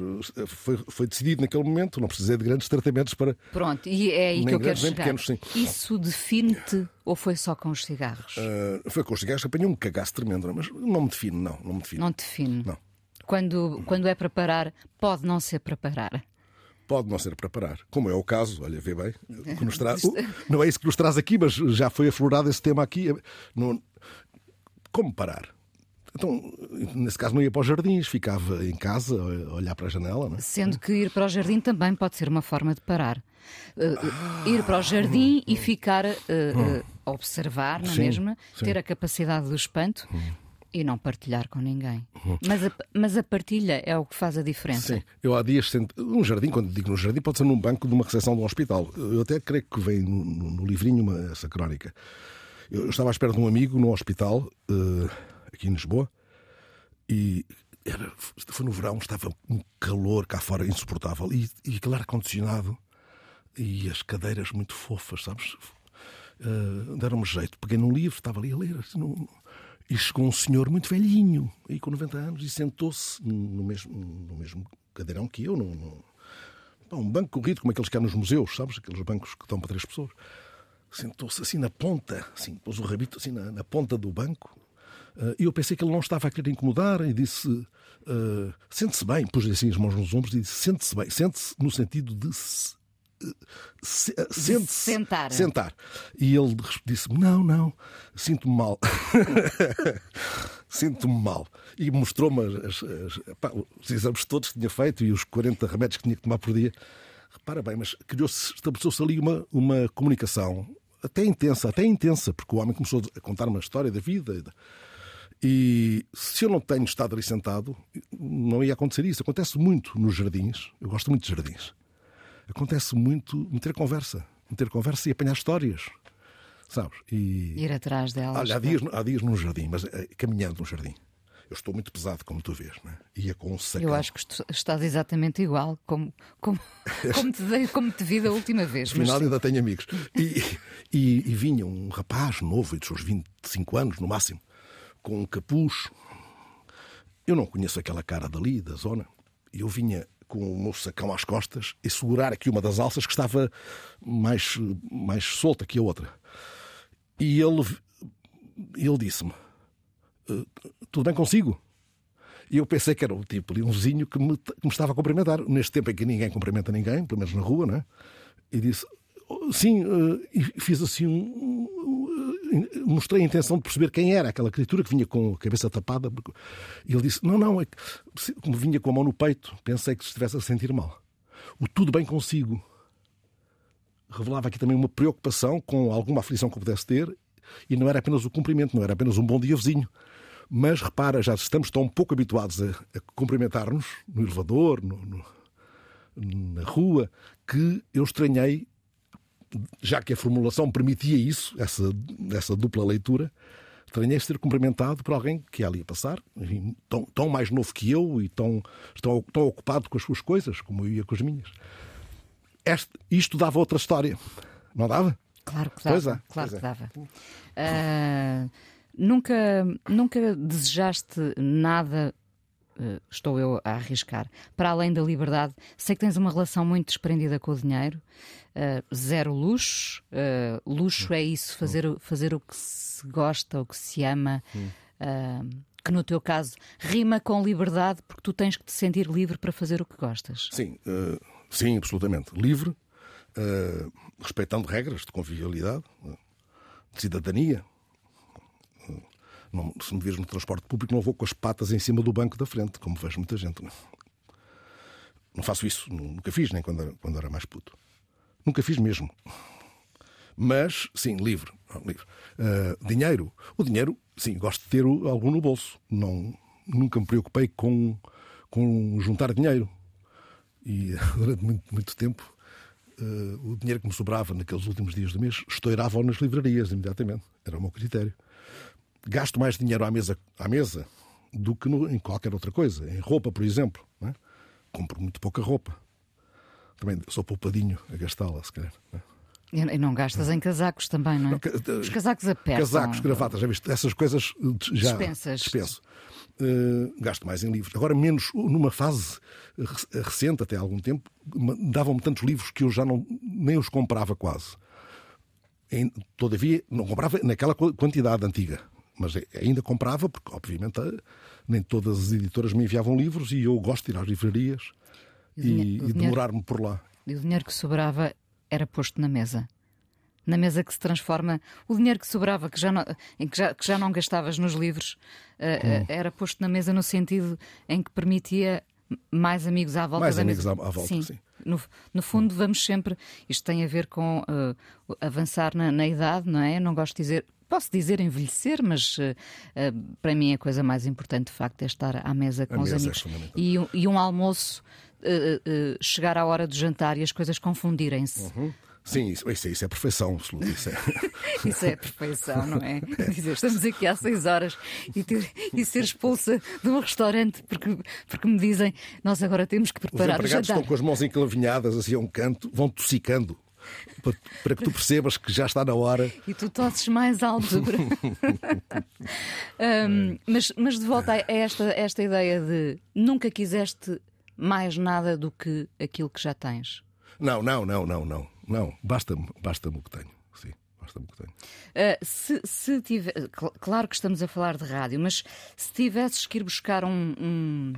foi, foi decidido naquele momento. Não precisei de grandes tratamentos para... Pronto, e é aí que eu quero chegar. Pequenos, isso define-te ou foi só com os cigarros? Uh, foi com os cigarros, apanhei um cagaço tremendo, mas não me define, não. Não me define. Não te define. Não. Quando, quando é para parar, pode não ser para parar. Pode não ser para parar, como é o caso, olha, vê bem, que nos tra... uh, não é isso que nos traz aqui, mas já foi aflorado esse tema aqui. Não... Como parar? Então, nesse caso não ia para os jardins, ficava em casa a olhar para a janela, não é? Sendo que ir para o jardim também pode ser uma forma de parar. Uh, ah, ir para o jardim hum, e ficar uh, hum. a observar, na sim, mesma, sim. ter a capacidade do espanto... Hum. E não partilhar com ninguém. Uhum. Mas, a, mas a partilha é o que faz a diferença. Sim, eu há dias sento. Um jardim, quando digo no jardim, pode ser num banco de uma recepção de um hospital. Eu até creio que vem no, no livrinho uma, essa crónica. Eu estava à espera de um amigo num hospital, uh, aqui em Lisboa, e era, foi no verão, estava um calor cá fora insuportável. E, e aquele ar-condicionado e as cadeiras muito fofas, sabes? Uh, deram-me jeito. Peguei num livro, estava ali a ler, assim, não. E chegou um senhor muito velhinho, aí com noventa anos, e sentou-se no mesmo, no mesmo cadeirão que eu, num, num, um banco corrido, como aqueles que há nos museus, sabes? Aqueles bancos que estão para três pessoas. Sentou-se assim na ponta, assim, pôs o rabito assim na, na ponta do banco, E eu pensei que ele não estava a querer incomodar e disse, uh, sente-se bem, pôs-lhe assim as mãos nos ombros e disse, sente-se bem, sente-se no sentido de se, se, de sente-se, sentar. sentar. E ele disse-me, não, não, sinto-me mal. Sinto-me mal. E mostrou-me as, as, pá, os exames todos que tinha feito e os quarenta remédios que tinha que tomar por dia. Repara bem, mas criou-se, estabeleceu-se ali uma, uma comunicação até intensa, até intensa, porque o homem começou a contar-me a história da vida. E se eu não tenho estado ali sentado, não ia acontecer isso. Acontece muito nos jardins, eu gosto muito de jardins. Acontece muito meter conversa, meter conversa e apanhar histórias, sabes? E... ir atrás delas. Olha, há dias, há dias num jardim, mas é, caminhando num jardim. Eu estou muito pesado, como tu vês, não é? Ia com um sacão. Eu acho que estás exatamente igual, como, como, como, te, dei, como te vi da última vez. No final mas... ainda tenho amigos. E, e, e vinha um rapaz novo, dos seus vinte e cinco anos no máximo, com um capuz. Eu não conheço aquela cara dali, da zona. Eu vinha com o meu sacão às costas e segurar aqui uma das alças que estava mais, mais solta que a outra. E ele, ele disse-me, Uh, tudo bem consigo? E eu pensei que era o tipo ali, um vizinho que me, que me estava a cumprimentar, neste tempo em que ninguém cumprimenta ninguém, pelo menos na rua, não é? E disse, oh, sim, uh, e fiz assim um, um, um, mostrei a intenção de perceber quem era aquela criatura que vinha com a cabeça tapada. E ele disse, não, não, é que, como vinha com a mão no peito, pensei que se estivesse a sentir mal. O tudo bem consigo revelava aqui também uma preocupação com alguma aflição que eu pudesse ter, e não era apenas o cumprimento, não era apenas um bom dia vizinho. Mas repara, já estamos tão pouco habituados a, a cumprimentar-nos no elevador, no, no, na rua, que eu estranhei, já que a formulação permitia isso, essa, essa dupla leitura, estranhei ser cumprimentado por alguém que ia ali a passar, enfim, tão, tão mais novo que eu e tão, tão, tão ocupado com as suas coisas, como eu ia com as minhas. Este, isto dava outra história, não dava? Claro que dava. Pois é, claro pois é. que dava. Uh... Nunca, nunca desejaste nada, estou eu a arriscar, para além da liberdade? Sei que tens uma relação muito desprendida com o dinheiro, uh, zero luxo. Uh, luxo é isso, fazer, fazer o que se gosta, o que se ama, uh, que no teu caso rima com liberdade, porque tu tens que te sentir livre para fazer o que gostas. Sim, uh, sim, absolutamente. Livre, uh, respeitando regras de convivialidade, de cidadania. Não, se me vejo no transporte público, não vou com as patas em cima do banco da frente, como vejo muita gente. Não, não faço isso, nunca fiz, nem quando era, quando era mais puto. Nunca fiz mesmo. Mas, sim, livre. Não, livre. Uh, dinheiro. O dinheiro, sim, gosto de ter algum no bolso. Não, nunca me preocupei com, com juntar dinheiro. E durante muito, muito tempo, uh, o dinheiro que me sobrava naqueles últimos dias do mês, estourava-o nas livrarias imediatamente. Era o meu critério. Gasto mais dinheiro à mesa, à mesa do que no, em qualquer outra coisa. Em roupa, por exemplo. Não é? Compro muito pouca roupa. Também sou poupadinho a gastá-la, se calhar. Não é? E não gastas não. em casacos também, não é? Não, os casacos apertam. Casacos, gravatas, já viste? Essas coisas já dispensas. Dispenso. Uh, gasto mais em livros. Agora, menos numa fase recente, até há algum tempo, davam-me tantos livros que eu já não, nem os comprava quase. E, todavia, não comprava naquela quantidade antiga. Mas ainda comprava, porque obviamente nem todas as editoras me enviavam livros e eu gosto de ir às livrarias e, e demorar-me por lá. E o dinheiro que sobrava era posto na mesa. Na mesa que se transforma... O dinheiro que sobrava, que já não, em que, já, que já não gastavas nos livros, uh, hum. era posto na mesa no sentido em que permitia mais amigos à volta. Mais da amigos mesa. à volta, sim. sim. No, no fundo, vamos sempre... Isto tem a ver com uh, avançar na, na idade, não é? Eu não gosto de dizer... Posso dizer envelhecer, mas uh, uh, para mim a coisa mais importante de facto é estar à mesa com a os mesa amigos. É e, um, e um almoço, uh, uh, chegar à hora do jantar e as coisas confundirem-se. Uhum. Sim, isso, isso, isso é perfeição, absoluta. Isso, é... isso é perfeição, não é? Dizer, estamos aqui há seis horas e, ter, e ser expulsa de um restaurante porque, porque me dizem, nós agora temos que preparar o jantar. Os empregados estão com as mãos enclavinhadas assim a um canto, vão tossicando. Para que tu percebas que já está na hora. E tu tosses mais alto. um, mas, mas de volta a esta, esta ideia de nunca quiseste mais nada do que aquilo que já tens. Não, não, não, não, não. não. Basta-me, basta-me o que tenho. Sim, Mostra-me o que tenho. Uh, se, se tive... Claro que estamos a falar de rádio, mas se tivesses que ir buscar um, um,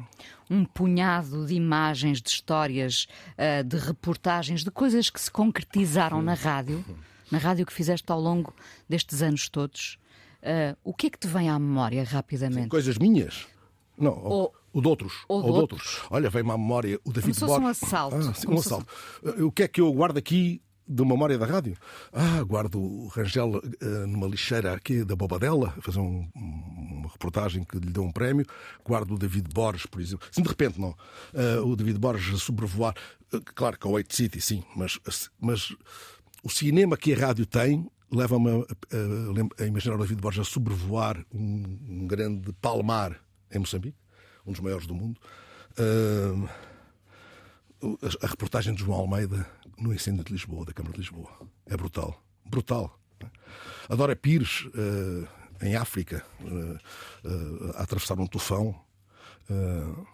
um punhado de imagens, de histórias, uh, de reportagens, de coisas que se concretizaram na rádio, na rádio que fizeste ao longo destes anos todos, uh, o que é que te vem à memória rapidamente? Sim, coisas minhas? Não, ou... O de outros. Ou de outros. outros. Olha, vem-me à memória o David Borges. um assalto. Ah, sim, um assalto. Se... O que é que eu guardo aqui de memória da rádio? Ah, guardo o Rangel uh, numa lixeira aqui da Bobadela, a fazer um, uma reportagem que lhe deu um prémio. Guardo o David Borges, por exemplo. Sim, de repente, não. Uh, o David Borges a sobrevoar. Uh, claro que é o Eight City, sim, mas, mas o cinema que a rádio tem leva-me a, a, a imaginar o David Borges a sobrevoar um, um grande palmar em Moçambique. Um dos maiores do mundo. Uh, a reportagem de João Almeida no incêndio de Lisboa, da Câmara de Lisboa. É brutal. Brutal. A Dora Pires, uh, em África, uh, uh, a atravessar um tufão. Uh,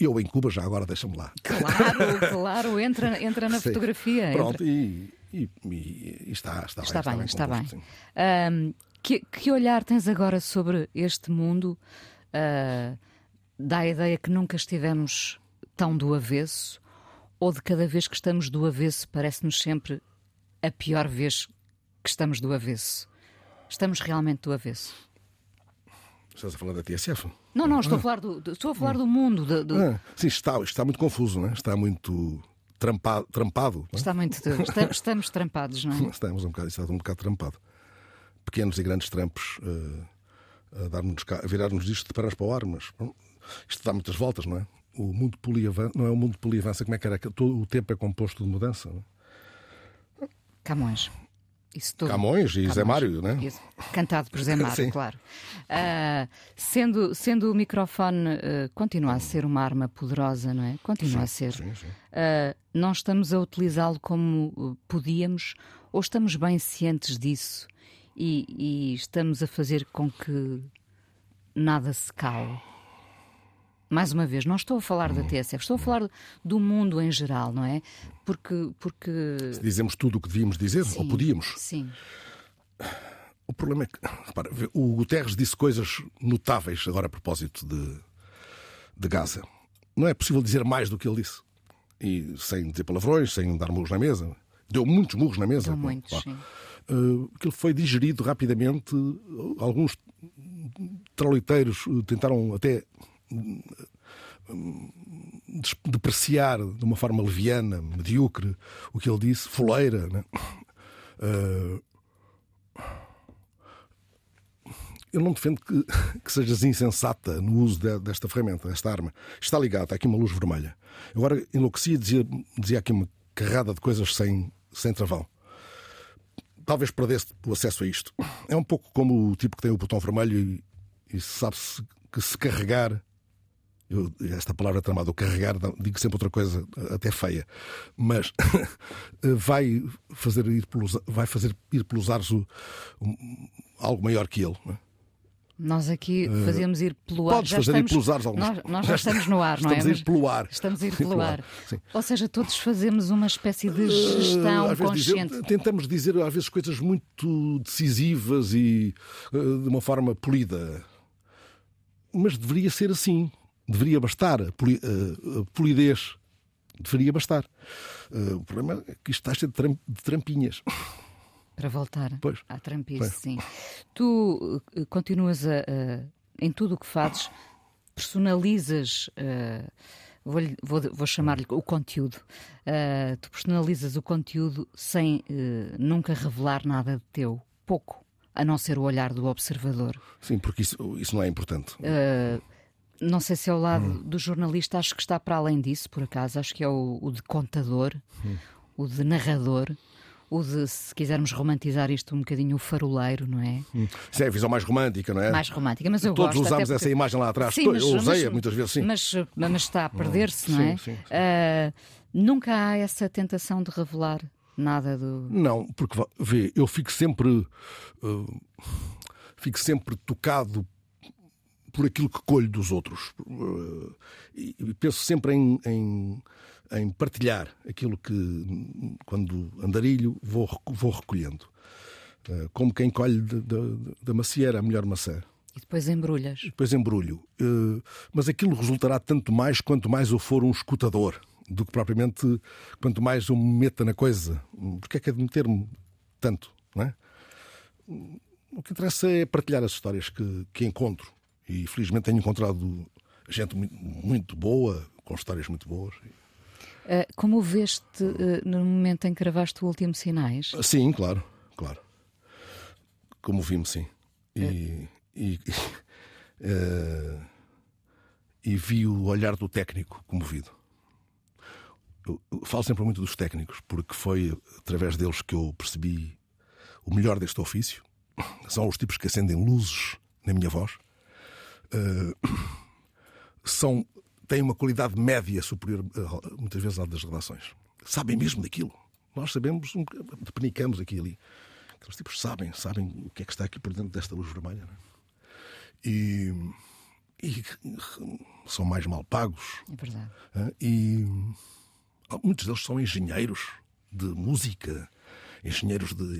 eu em Cuba, já agora, deixa-me lá. Claro, claro. Entra, entra na sim. fotografia. Pronto, entra... e, e, e está, está, está bem. bem está bem. Está bem. Uh, que, que olhar tens agora sobre este mundo... Uh, Dá a ideia que nunca estivemos tão do avesso, ou de cada vez que estamos do avesso parece-nos sempre a pior vez que estamos do avesso. Estamos realmente do avesso. Estás a falar da T S F? Não, não, estou ah. a falar do, do, estou a falar ah. do mundo. Do, do... Ah. Sim, está, está muito confuso, não é? Está muito trampado. trampado não é? Está muito, está, estamos trampados, não é? Estamos um bocado, está um bocado trampado. Pequenos e grandes trampos uh, a, dar-nos, a virar-nos disto de pernas para o ar, mas... Isto dá muitas voltas, não é? O mundo poliavança, não é o mundo poliavança, como é que era? Todo o tempo é composto de mudança, não é? Camões. Isso tudo. Camões e Camões. Zé Mário, não é? Isso. Cantado por Zé Mário, claro. Uh, sendo, sendo o microfone, uh, continua a ser uma arma poderosa, não é? Continua sim, a ser. Sim, sim. Uh, não estamos a utilizá-lo como podíamos, ou estamos bem cientes disso e, e estamos a fazer com que nada se cale? Mais uma vez, não estou a falar da T S F, estou a falar do mundo em geral, não é? Porque... porque... Se dizemos tudo o que devíamos dizer, sim, ou podíamos. Sim. O problema é que... Repara, o Guterres disse coisas notáveis agora a propósito de, de Gaza. Não é possível dizer mais do que ele disse. E sem dizer palavrões, sem dar murros na mesa. Deu muitos murros na mesa. Deu muitos, pá. Sim. Uh, aquilo foi digerido rapidamente. Alguns trauleiteiros tentaram até... depreciar de uma forma leviana, medíocre, o que ele disse, foleira, né? uh... Eu não defendo que, que sejas insensata no uso de, desta ferramenta, desta arma. Está ligado, está aqui uma luz vermelha. Agora enlouquecia e dizia, dizia aqui uma carrada de coisas sem, sem travão. Talvez perdesse o acesso a isto. É um pouco como o tipo que tem o botão vermelho e, e sabe-se que se carregar. Eu, esta palavra tramada, o carregar, digo sempre outra coisa até feia, mas vai fazer ir pelos, vai fazer ir pelos ares o, um, algo maior que ele, não é? Nós aqui fazemos ir pelo ar. Podes já fazer estamos, ir pelos ares alguns. Nós, nós já estamos no ar, não é? Estamos a ir pelo ar. Estamos a ir pelo ar. Sim. Ou seja, todos fazemos uma espécie de gestão uh, consciente. Dizer, tentamos dizer às vezes coisas muito decisivas e uh, de uma forma polida. Mas deveria ser assim. Deveria bastar a poli, uh, polidez. Deveria bastar. Uh, o problema é que isto está cheio de, tramp, de trampinhas. Para voltar pois. à trampice, pois. Sim. Tu uh, continuas a, uh, em tudo o que fazes, personalizas, uh, vou, vou, vou chamar-lhe o conteúdo. Uh, tu personalizas o conteúdo sem uh, nunca revelar nada de teu. Pouco. A não ser o olhar do observador. Sim, porque isso, isso não é importante. Uh, Não sei se é o lado hum. do jornalista, acho que está para além disso, por acaso. Acho que é o, o de contador, hum. o de narrador, o de, se quisermos romantizar isto um bocadinho, o faroleiro, não é? Hum. Isso é a visão mais romântica, não é? Mais romântica, mas eu Todos gosto. Todos usámos porque... essa imagem lá atrás. Sim, mas, eu usei-a muitas vezes, sim. Mas, mas está a perder-se, não é? Sim, sim, sim. Uh, nunca há essa tentação de revelar nada do... Não, porque, vê, eu fico sempre, uh, fico sempre tocado... por aquilo que colho dos outros. E penso sempre em, em, em partilhar aquilo que, quando andarilho, vou, vou recolhendo. uh, como quem colhe de, de, de, da macieira a melhor maçã. E depois embrulhas. E depois embrulho. Uh, mas aquilo resultará tanto mais quanto mais eu for um escutador, do que propriamente quanto mais eu me meta na coisa. Porque é que é de meter-me tanto, não é? O que interessa é partilhar as histórias que, que encontro. E felizmente tenho encontrado gente muito, muito boa, com histórias muito boas. Uh, como veste uh, no momento em que gravaste o Último Sinais? Sim, claro, claro. Como vi-me, sim. E, uh. e, uh, e vi o olhar do técnico comovido. Eu, eu falo sempre muito dos técnicos, porque foi através deles que eu percebi o melhor deste ofício. São os tipos que acendem luzes na minha voz. Uh, são, têm uma qualidade média superior muitas vezes à das redações. Sabem mesmo daquilo. Nós sabemos, um, depenicamos aqui e ali. Aqueles tipos sabem, sabem o que é que está aqui por dentro desta luz vermelha, não é? E, e são mais mal pagos. É verdade. Uh, e muitos deles são engenheiros de música, engenheiros de,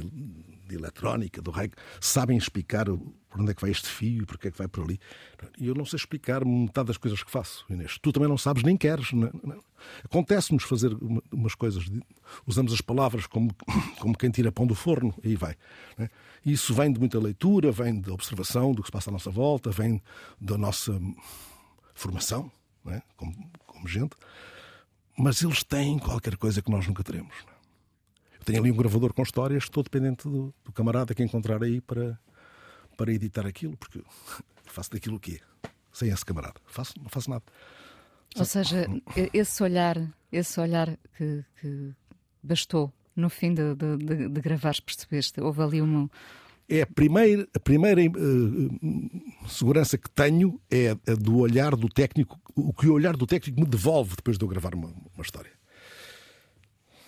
de eletrónica, do raio, sabem explicar por onde é que vai este fio e porque é que vai por ali. E eu não sei explicar metade das coisas que faço, Inês. Tu também não sabes nem queres. Não é? Acontece-nos fazer umas coisas, usamos as palavras como, como quem tira pão do forno, e aí vai. Não é? Isso vem de muita leitura, vem da observação do que se passa à nossa volta, vem da nossa formação, não é? como, como gente. Mas eles têm qualquer coisa que nós nunca teremos. Não é? Tenho ali um gravador com histórias, estou dependente do, do camarada que encontrar aí para, para editar aquilo, porque faço daquilo o quê? Sem esse camarada. Faço, não faço nada. Ou Sabe? seja, esse olhar, esse olhar que, que bastou no fim de, de, de, de gravares, percebeste? Houve ali uma... É a primeira, a primeira uh, segurança que tenho é a do olhar do técnico, o que o olhar do técnico me devolve depois de eu gravar uma, uma história.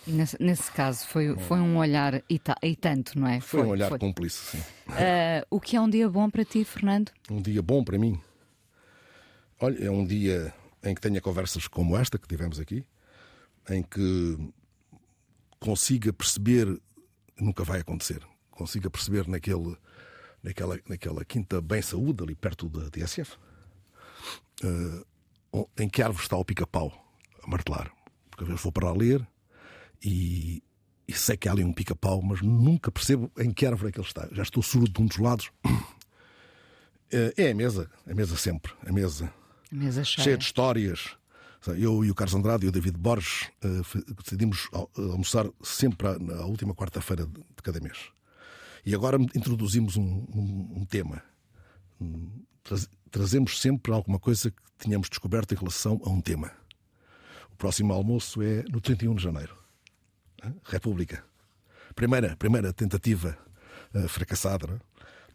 Nesse, nesse caso foi, foi um olhar e, ta, e tanto, não é? Foi, foi um olhar foi. cúmplice, sim. Uh, o que é um dia bom para ti, Fernando? Um dia bom para mim? Olha, é um dia em que tenha conversas como esta que tivemos aqui, em que consiga perceber, nunca vai acontecer, consiga perceber naquele, naquela, naquela quinta bem saúde ali perto da T S F, uh, em que árvore está o pica-pau a martelar, porque às vezes vou para lá ler. E, e sei que há ali um pica-pau, mas nunca percebo em que árvore é que ele está. Já estou surdo de um dos lados. É a mesa, a mesa sempre, a mesa, a mesa cheia. cheia de histórias. Eu e o Carlos Andrade e o David Borges decidimos almoçar sempre na última quarta-feira de cada mês. E agora introduzimos um, um, um tema. Trazemos sempre alguma coisa que tínhamos descoberto em relação a um tema. O próximo almoço é no trinta e um de janeiro. República. Primeira, primeira tentativa uh, fracassada, não é?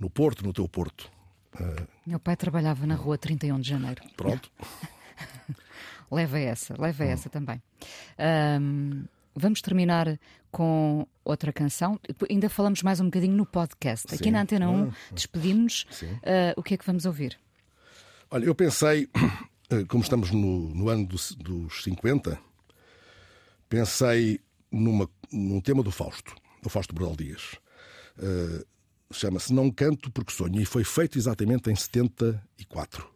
No Porto, no teu Porto. Uh... Meu pai trabalhava na rua trinta e um de janeiro. Pronto. Leva essa, leva hum. essa também. Um, vamos terminar com outra canção. Ainda falamos mais um bocadinho no podcast. Aqui Sim. na Antena um, despedimos-nos. Uh, o que é que vamos ouvir? Olha, eu pensei, como estamos no, no ano do, dos cinquenta, pensei Numa, num tema do Fausto, do Fausto Bridal Dias. Uh, Chama-se Não Canto Porque Sonho, e foi feito exatamente em setenta e quatro.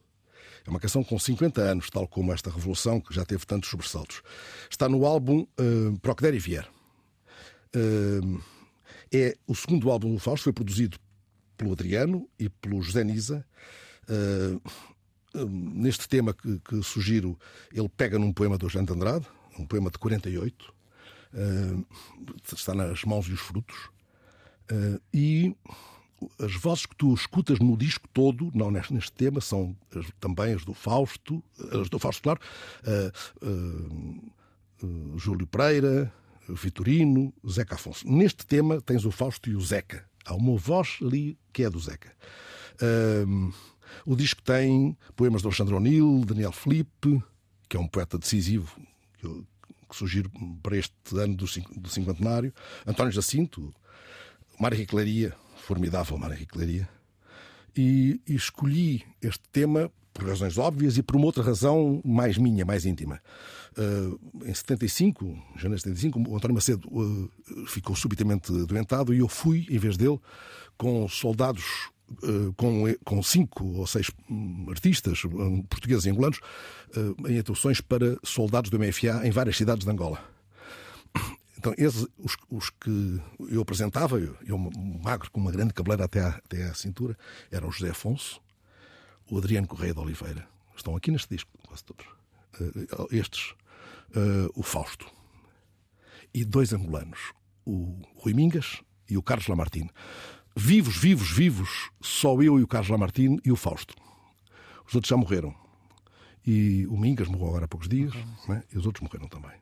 É uma canção com cinquenta anos, tal como esta revolução, que já teve tantos sobressaltos. Está no álbum uh, Pro Que Der e Vier. Uh, é o segundo álbum do Fausto, foi produzido pelo Adriano e pelo José Nisa. Uh, uh, neste tema que, que sugiro, ele pega num poema do Jean de Andrade, um poema de quarenta e oito, Uh, está nas mãos e os frutos, uh, e as vozes que tu escutas no disco todo, não neste, neste tema, são as, também as do Fausto, as do Fausto, claro, uh, uh, uh, Júlio Pereira, Vitorino, Zeca Afonso. Neste tema tens o Fausto e o Zeca. Há uma voz ali que é do Zeca. Uh, o disco tem poemas de Alexandre O'Neill, Daniel Filipe, que é um poeta decisivo, que eu que sugiro para este ano do cinquentenário, António Jacinto, Mari Riquelaria, formidável Mari Riquelaria, e, e escolhi este tema por razões óbvias e por uma outra razão mais minha, mais íntima. Uh, em setenta e cinco, em janeiro de setenta e cinco, o António Macedo uh, ficou subitamente doentado e eu fui, em vez dele, com soldados, uh, com, com cinco ou seis artistas um, portugueses e angolanos, uh, em atuações para soldados do M F A em várias cidades de Angola. Então, esses, os, os que eu apresentava, eu, eu magro, com uma grande cabeleira até à, até à cintura, eram o José Afonso, o Adriano Correia de Oliveira, estão aqui neste disco, quase todos, uh, estes, uh, o Fausto, e dois angolanos, o Rui Mingas e o Carlos Lamartine. Vivos, vivos, vivos, só eu e o Carlos Lamartine e o Fausto. Os outros já morreram. E o Mingas morreu agora há poucos dias, né? E os outros morreram também.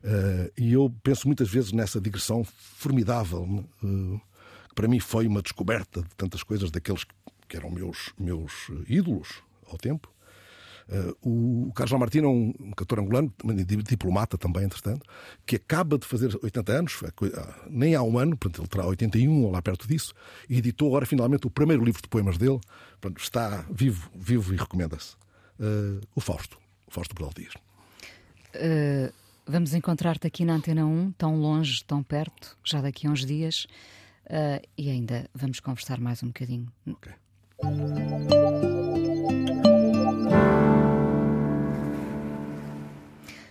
Uh, e eu penso muitas vezes nessa digressão formidável, uh, que para mim foi uma descoberta de tantas coisas daqueles que eram meus, meus ídolos ao tempo. Uh, o Carlos Lamartine é um, um cantor angolano, diplomata também, entretanto, que acaba de fazer oitenta anos, nem há um ano, portanto, ele terá oitenta e um ou lá perto disso, e editou agora finalmente o primeiro livro de poemas dele. Portanto, está vivo, vivo e recomenda-se. Uh, o Fausto, o Fausto Bridal Dias. Uh... Vamos encontrar-te aqui na Antena um, tão longe, tão perto, já daqui a uns dias. Uh, e ainda vamos conversar mais um bocadinho. Okay.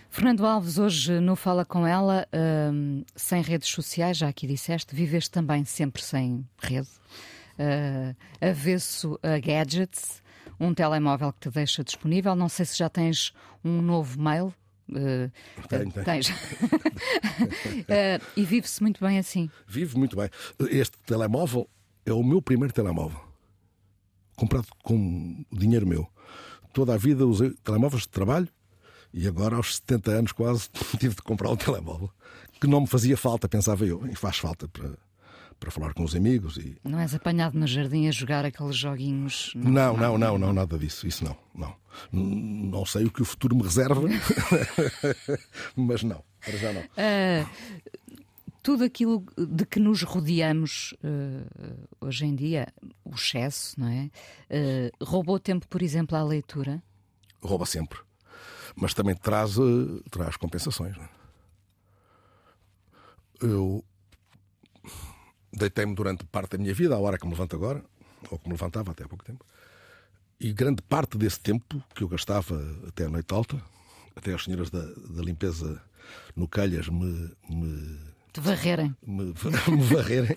Fernando Alves, hoje no Fala com Ela, uh, sem redes sociais, já aqui disseste, viveste também sempre sem rede. Uh, avesso a gadgets, um telemóvel que te deixa disponível. Não sei se já tens um novo mail. Uh, tenho, tenho. Tens. uh, e vive-se muito bem assim. Vive muito bem. Este telemóvel é o meu primeiro telemóvel, comprado com dinheiro meu. Toda a vida usei telemóveis de trabalho e agora aos setenta anos quase tive de comprar um telemóvel que não me fazia falta, pensava eu. E faz falta para, para falar com os amigos e... Não és apanhado no jardim a jogar aqueles joguinhos? Não, não, não, não, não nada disso. Isso não, não. Não sei o que o futuro me reserva, mas não, para já não. Uh, tudo aquilo de que nos rodeamos uh, hoje em dia, o excesso, não é? Uh, roubou tempo, por exemplo, à leitura? Rouba sempre, mas também traz, uh, traz compensações, não é? Eu deitei-me durante parte da minha vida, à hora que me levanto agora, ou que me levantava até há pouco tempo. E grande parte desse tempo que eu gastava até a noite alta, até as senhoras da, da limpeza no Calhas me... me Te varrerem. Me, me varrerem.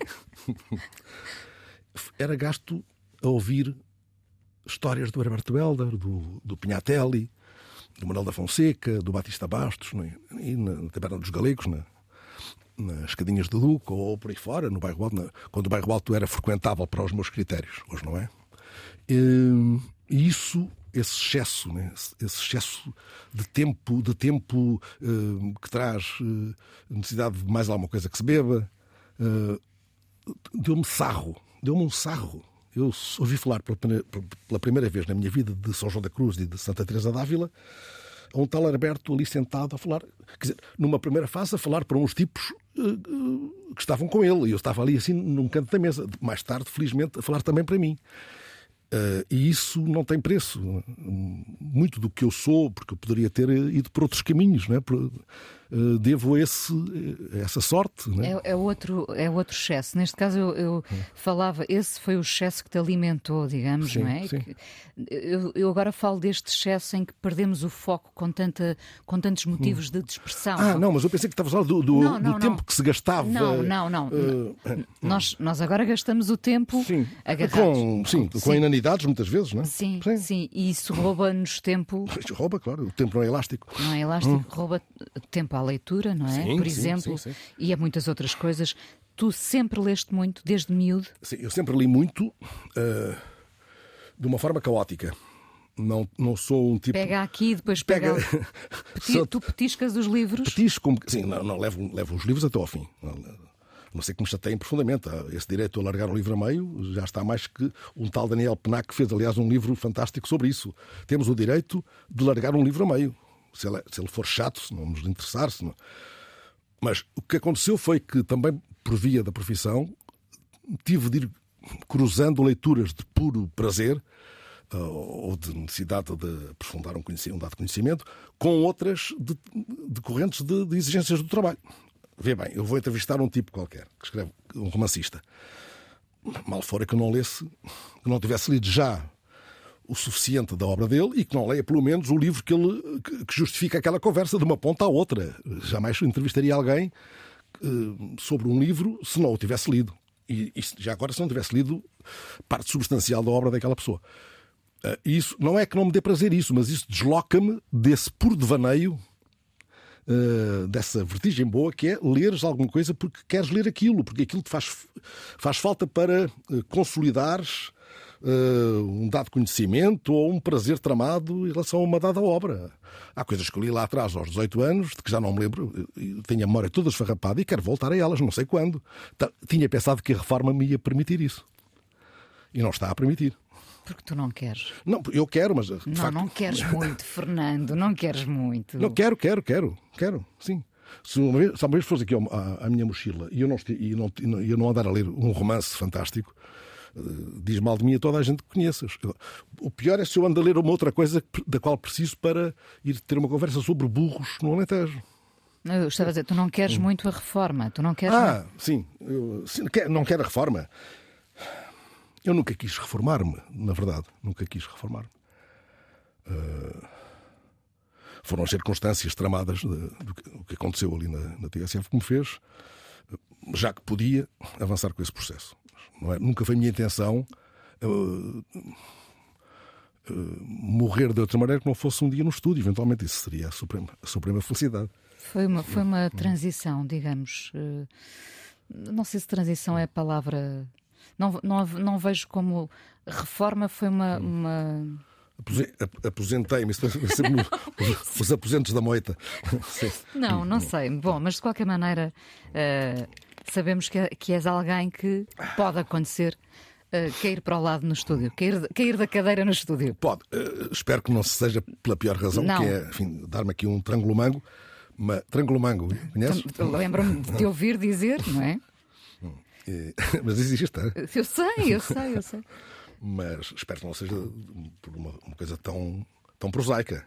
Era gasto a ouvir histórias do Herberto Helder, do, do Pinhatelli, do Manuel da Fonseca, do Batista Bastos, né? E na, na Taberna dos Galegos, na, nas escadinhas do Duque, ou, ou por aí fora, no Bairro Alto, na, quando o Bairro Alto era frequentável para os meus critérios. Hoje não é? E isso, esse excesso, né? Esse excesso de tempo, de tempo uh, que traz uh, necessidade de mais alguma coisa que se beba, uh, deu-me sarro, deu-me um sarro. Eu ouvi falar pela, pela primeira vez na minha vida de São João da Cruz e de Santa Teresa de Ávila, um tal Herberto ali sentado a falar, quer dizer, numa primeira fase a falar para uns tipos uh, uh, que estavam com ele, e eu estava ali assim num canto da mesa, mais tarde, felizmente, a falar também para mim. Uh, e isso não tem preço. Muito do que eu sou, porque eu poderia ter ido por outros caminhos, não é? Por, uh, devo esse, essa sorte, não é? É, é, outro, é outro excesso. Neste caso eu, eu é. falava, esse foi o excesso que te alimentou, digamos, sim, não é? Sim. Eu, eu agora falo deste excesso em que perdemos o foco com, tanta, com tantos motivos hum. de dispersão. Ah, não, mas eu pensei que estavas a falar do, do, não, não, do tempo não. que se gastava. Não, não, não. Uh, nós, nós agora gastamos o tempo sim. agarrados. Com, sim, com sim. inanidade. Dados muitas vezes, não é? Sim, sim, sim. E isso rouba-nos tempo. Isso rouba, claro. O tempo não é elástico. Não é elástico. Hum. Rouba tempo à leitura, não é? Sim, Por sim, exemplo, sim, sim. e a muitas outras coisas. Tu sempre leste muito, desde miúdo? Sim, eu sempre li muito uh, de uma forma caótica. Não, não sou um tipo... Pega aqui e depois pega... pega... Peti... Só... Tu petiscas os livros? Petisco... Sim, não, não levo, levo os livros até ao fim. Não, não. Não sei que me chateiem profundamente. Esse direito a largar o livro a meio já está mais que um tal Daniel Penac, que fez, aliás, um livro fantástico sobre isso. Temos o direito de largar um livro a meio, se ele, se ele for chato, se não nos interessar. Se não... Mas o que aconteceu foi que também, por via da profissão, tive de ir cruzando leituras de puro prazer uh, ou de necessidade de aprofundar um, um dado conhecimento, com outras de, decorrentes de, de exigências do trabalho. Vê bem, eu vou entrevistar um tipo qualquer, que escreve, um romancista. Mal fora que não lesse, que não tivesse lido já o suficiente da obra dele e que não leia pelo menos o livro que, ele, que justifica aquela conversa de uma ponta à outra. Jamais entrevistaria alguém uh, sobre um livro se não o tivesse lido. E, e já agora se não tivesse lido parte substancial da obra daquela pessoa. Uh, isso não é que não me dê prazer isso, mas isso desloca-me desse puro devaneio, Uh, dessa vertigem boa que é leres alguma coisa porque queres ler aquilo, porque aquilo te faz, faz falta para uh, consolidares uh, um dado conhecimento ou um prazer tramado em relação a uma dada obra. Há coisas que eu li lá atrás aos dezoito anos, de que já não me lembro, tenho a memória toda esfarrapada e quero voltar a elas, não sei quando. Tinha pensado que a reforma me ia permitir isso e não está a permitir. Porque tu não queres. Não, eu quero, mas... Não, facto... não queres muito, Fernando, não queres muito. Não, quero, quero, quero, quero, sim. Se uma vez, se uma vez fosse aqui a, a minha mochila e eu não, e não, eu não andar a ler um romance fantástico, uh, diz mal de mim a toda a gente que conheças. O pior é se eu ando a ler uma outra coisa da qual preciso para ir ter uma conversa sobre burros no Alentejo. Eu estava a dizer, tu não queres muito a reforma, tu não queres... Ah, muito... sim, eu, sim, não quero a reforma. Eu nunca quis reformar-me, na verdade. Nunca quis reformar-me. Uh... Foram as circunstâncias tramadas de, do, que, do que aconteceu ali na, na T S F que me fez, já que podia, avançar com esse processo. Não é? Nunca foi a minha intenção uh... Uh... morrer de outra maneira que não fosse um dia no estúdio. Eventualmente isso seria a suprema, a suprema felicidade. Foi uma, foi uma transição, digamos. Uh... Não sei se transição é a palavra... Não, não, não vejo como reforma foi uma... uma... Aposentei-me, os, os aposentos da moita. Não, não sei. Bom, mas de qualquer maneira uh, sabemos que, que és alguém que pode acontecer uh, cair para o lado no estúdio, cair, cair da cadeira no estúdio. Pode. Uh, espero que não seja pela pior razão, não. Que é, enfim, dar-me aqui um trangulo-mango. Uma... Trangulo-mango, conheces? Lembro-me de te ouvir dizer, não é? Mas existe, hein? Eu sei, eu sei, eu sei. Mas espero que não seja por uma, uma coisa tão, tão prosaica.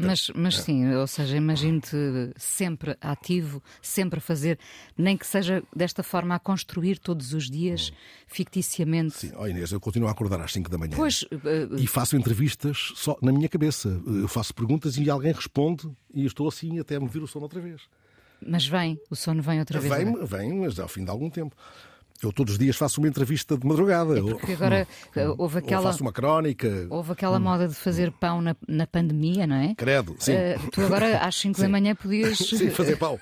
Mas, mas sim, ou seja, imagino-te sempre ativo, sempre a fazer, nem que seja desta forma, a construir todos os dias, ficticiamente. Sim, oh Inês, eu continuo a acordar às cinco da manhã. Pois, uh... e faço entrevistas só na minha cabeça. Eu faço perguntas e alguém responde e estou assim até me vir o sono outra vez. Mas vem, o sono vem outra vez? Vem, né? Vem, mas ao fim de algum tempo. Eu todos os dias faço uma entrevista de madrugada. É porque agora ou, houve aquela... Ou faço uma crónica. Houve aquela moda de fazer pão na, na pandemia, não é? Credo, sim. Uh, tu agora às cinco da manhã podias... Sim, fazer pão.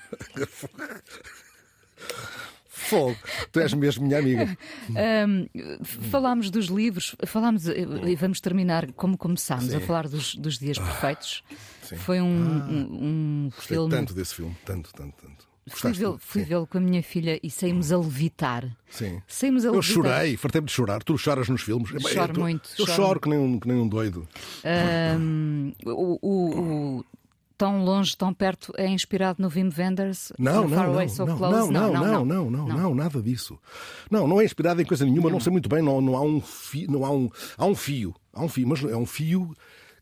Fogo, tu és mesmo minha amiga. Um, falámos dos livros, falámos, e vamos terminar como começámos, sim, a falar dos, dos Dias Perfeitos. Ah, foi um, ah, um, um gostei filme. Tanto desse filme, tanto, tanto, tanto. Gostaste? Fui, fui vê-lo com a minha filha e saímos a levitar. Sim. Saímos a levitar. Eu chorei, fartei-me de chorar. Tu choras nos filmes? Choro eu, tu, muito. Eu choro, choro que, nem um, que nem um doido. Um, o, o, o Tão Longe, Tão Perto é inspirado no Wim Wenders? Não, não, não, so não, não, não, não, não, não, não, não, nada disso. Não, não é inspirado em coisa nenhuma, não, não sei muito bem, não, não há um fio, não há um, há um fio, há um fio, mas é um fio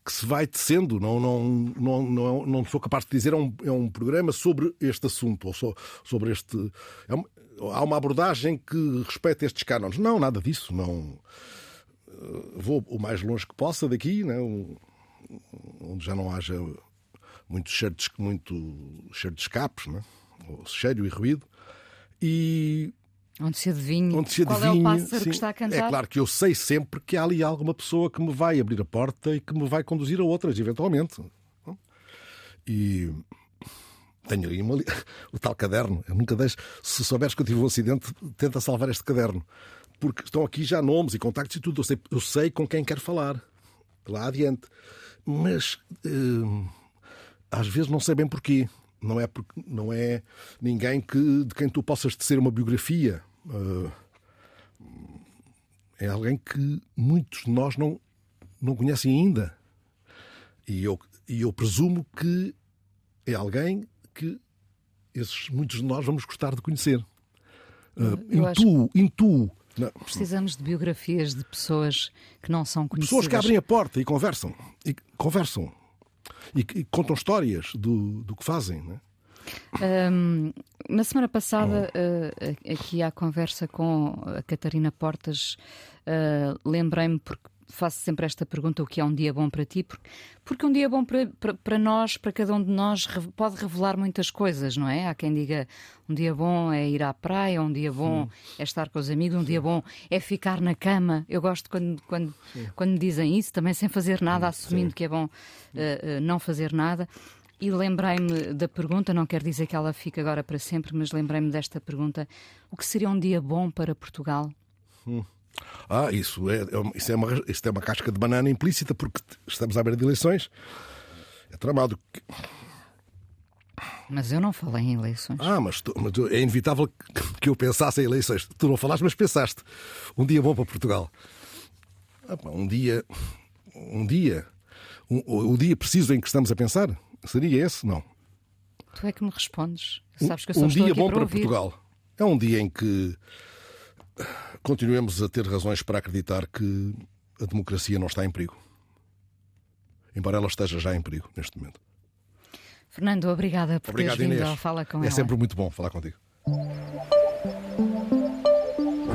que se vai tecendo, não, não, não, não, não sou capaz de dizer, é um, é um programa sobre este assunto, ou so, sobre este... É uma, há uma abordagem que respeita estes cânones. Não, nada disso, não... Vou o mais longe que possa daqui, né, onde já não haja... muito cheiro de, muito cheiro de escapos, né? Cheiro e ruído. E... Onde se adivinha, onde se adivinha qual é o pássaro, sim, que está a cantar. É claro que eu sei sempre que há ali alguma pessoa que me vai abrir a porta e que me vai conduzir a outras, eventualmente. E tenho ali uma li... o tal caderno. Eu nunca deixo... Se souberes que eu tive um acidente, tenta salvar este caderno. Porque estão aqui já nomes e contactos e tudo. Eu sei, eu sei com quem quero falar. Lá adiante. Mas... Hum... Às vezes não sei bem porquê. Não é, porque, não é ninguém que, de quem tu possas tecer uma biografia. Uh, é alguém que muitos de nós não, não conhecem ainda. E eu, e eu presumo que é alguém que esses, muitos de nós vamos gostar de conhecer. Uh, intuo, acho... intuo Não. Precisamos de biografias de pessoas que não são conhecidas. Pessoas que abrem a porta e conversam. E conversam. E, e contam histórias do, do que fazem, não é? Um, na semana passada, uh, aqui à conversa com a Catarina Portas, uh, lembrei-me, porque faço sempre esta pergunta, o que é um dia bom para ti? Porque, porque um dia bom para, para, para nós, para cada um de nós, pode revelar muitas coisas, não é? Há quem diga, um dia bom é ir à praia, um dia bom Sim. é estar com os amigos, um Sim. dia bom é ficar na cama. Eu gosto quando, quando, quando me dizem isso, também sem fazer nada, assumindo Sim. que é bom uh, uh, não fazer nada. E lembrei-me da pergunta, não quer dizer que ela fique agora para sempre, mas lembrei-me desta pergunta. O que seria um dia bom para Portugal? Hum. Ah, isso é, isso, é uma, isso é uma casca de banana implícita, porque estamos à beira de eleições. É tramado. Mas eu não falei em eleições. Ah, mas, tu, mas tu, é inevitável que eu pensasse em eleições. Tu não falaste, mas pensaste. Um dia bom para Portugal. Ah, pá, um dia... Um dia... Um, o, o dia preciso em que estamos a pensar... Seria esse? Não. Tu é que me respondes. Sabes que eu só um estou dia aqui bom para, para Portugal. É um dia em que continuemos a ter razões para acreditar que a democracia não está em perigo. Embora ela esteja já em perigo neste momento. Fernando, obrigada por Obrigado, teres vindo Inês. Ao Fala com é Ela. É sempre muito bom falar contigo. A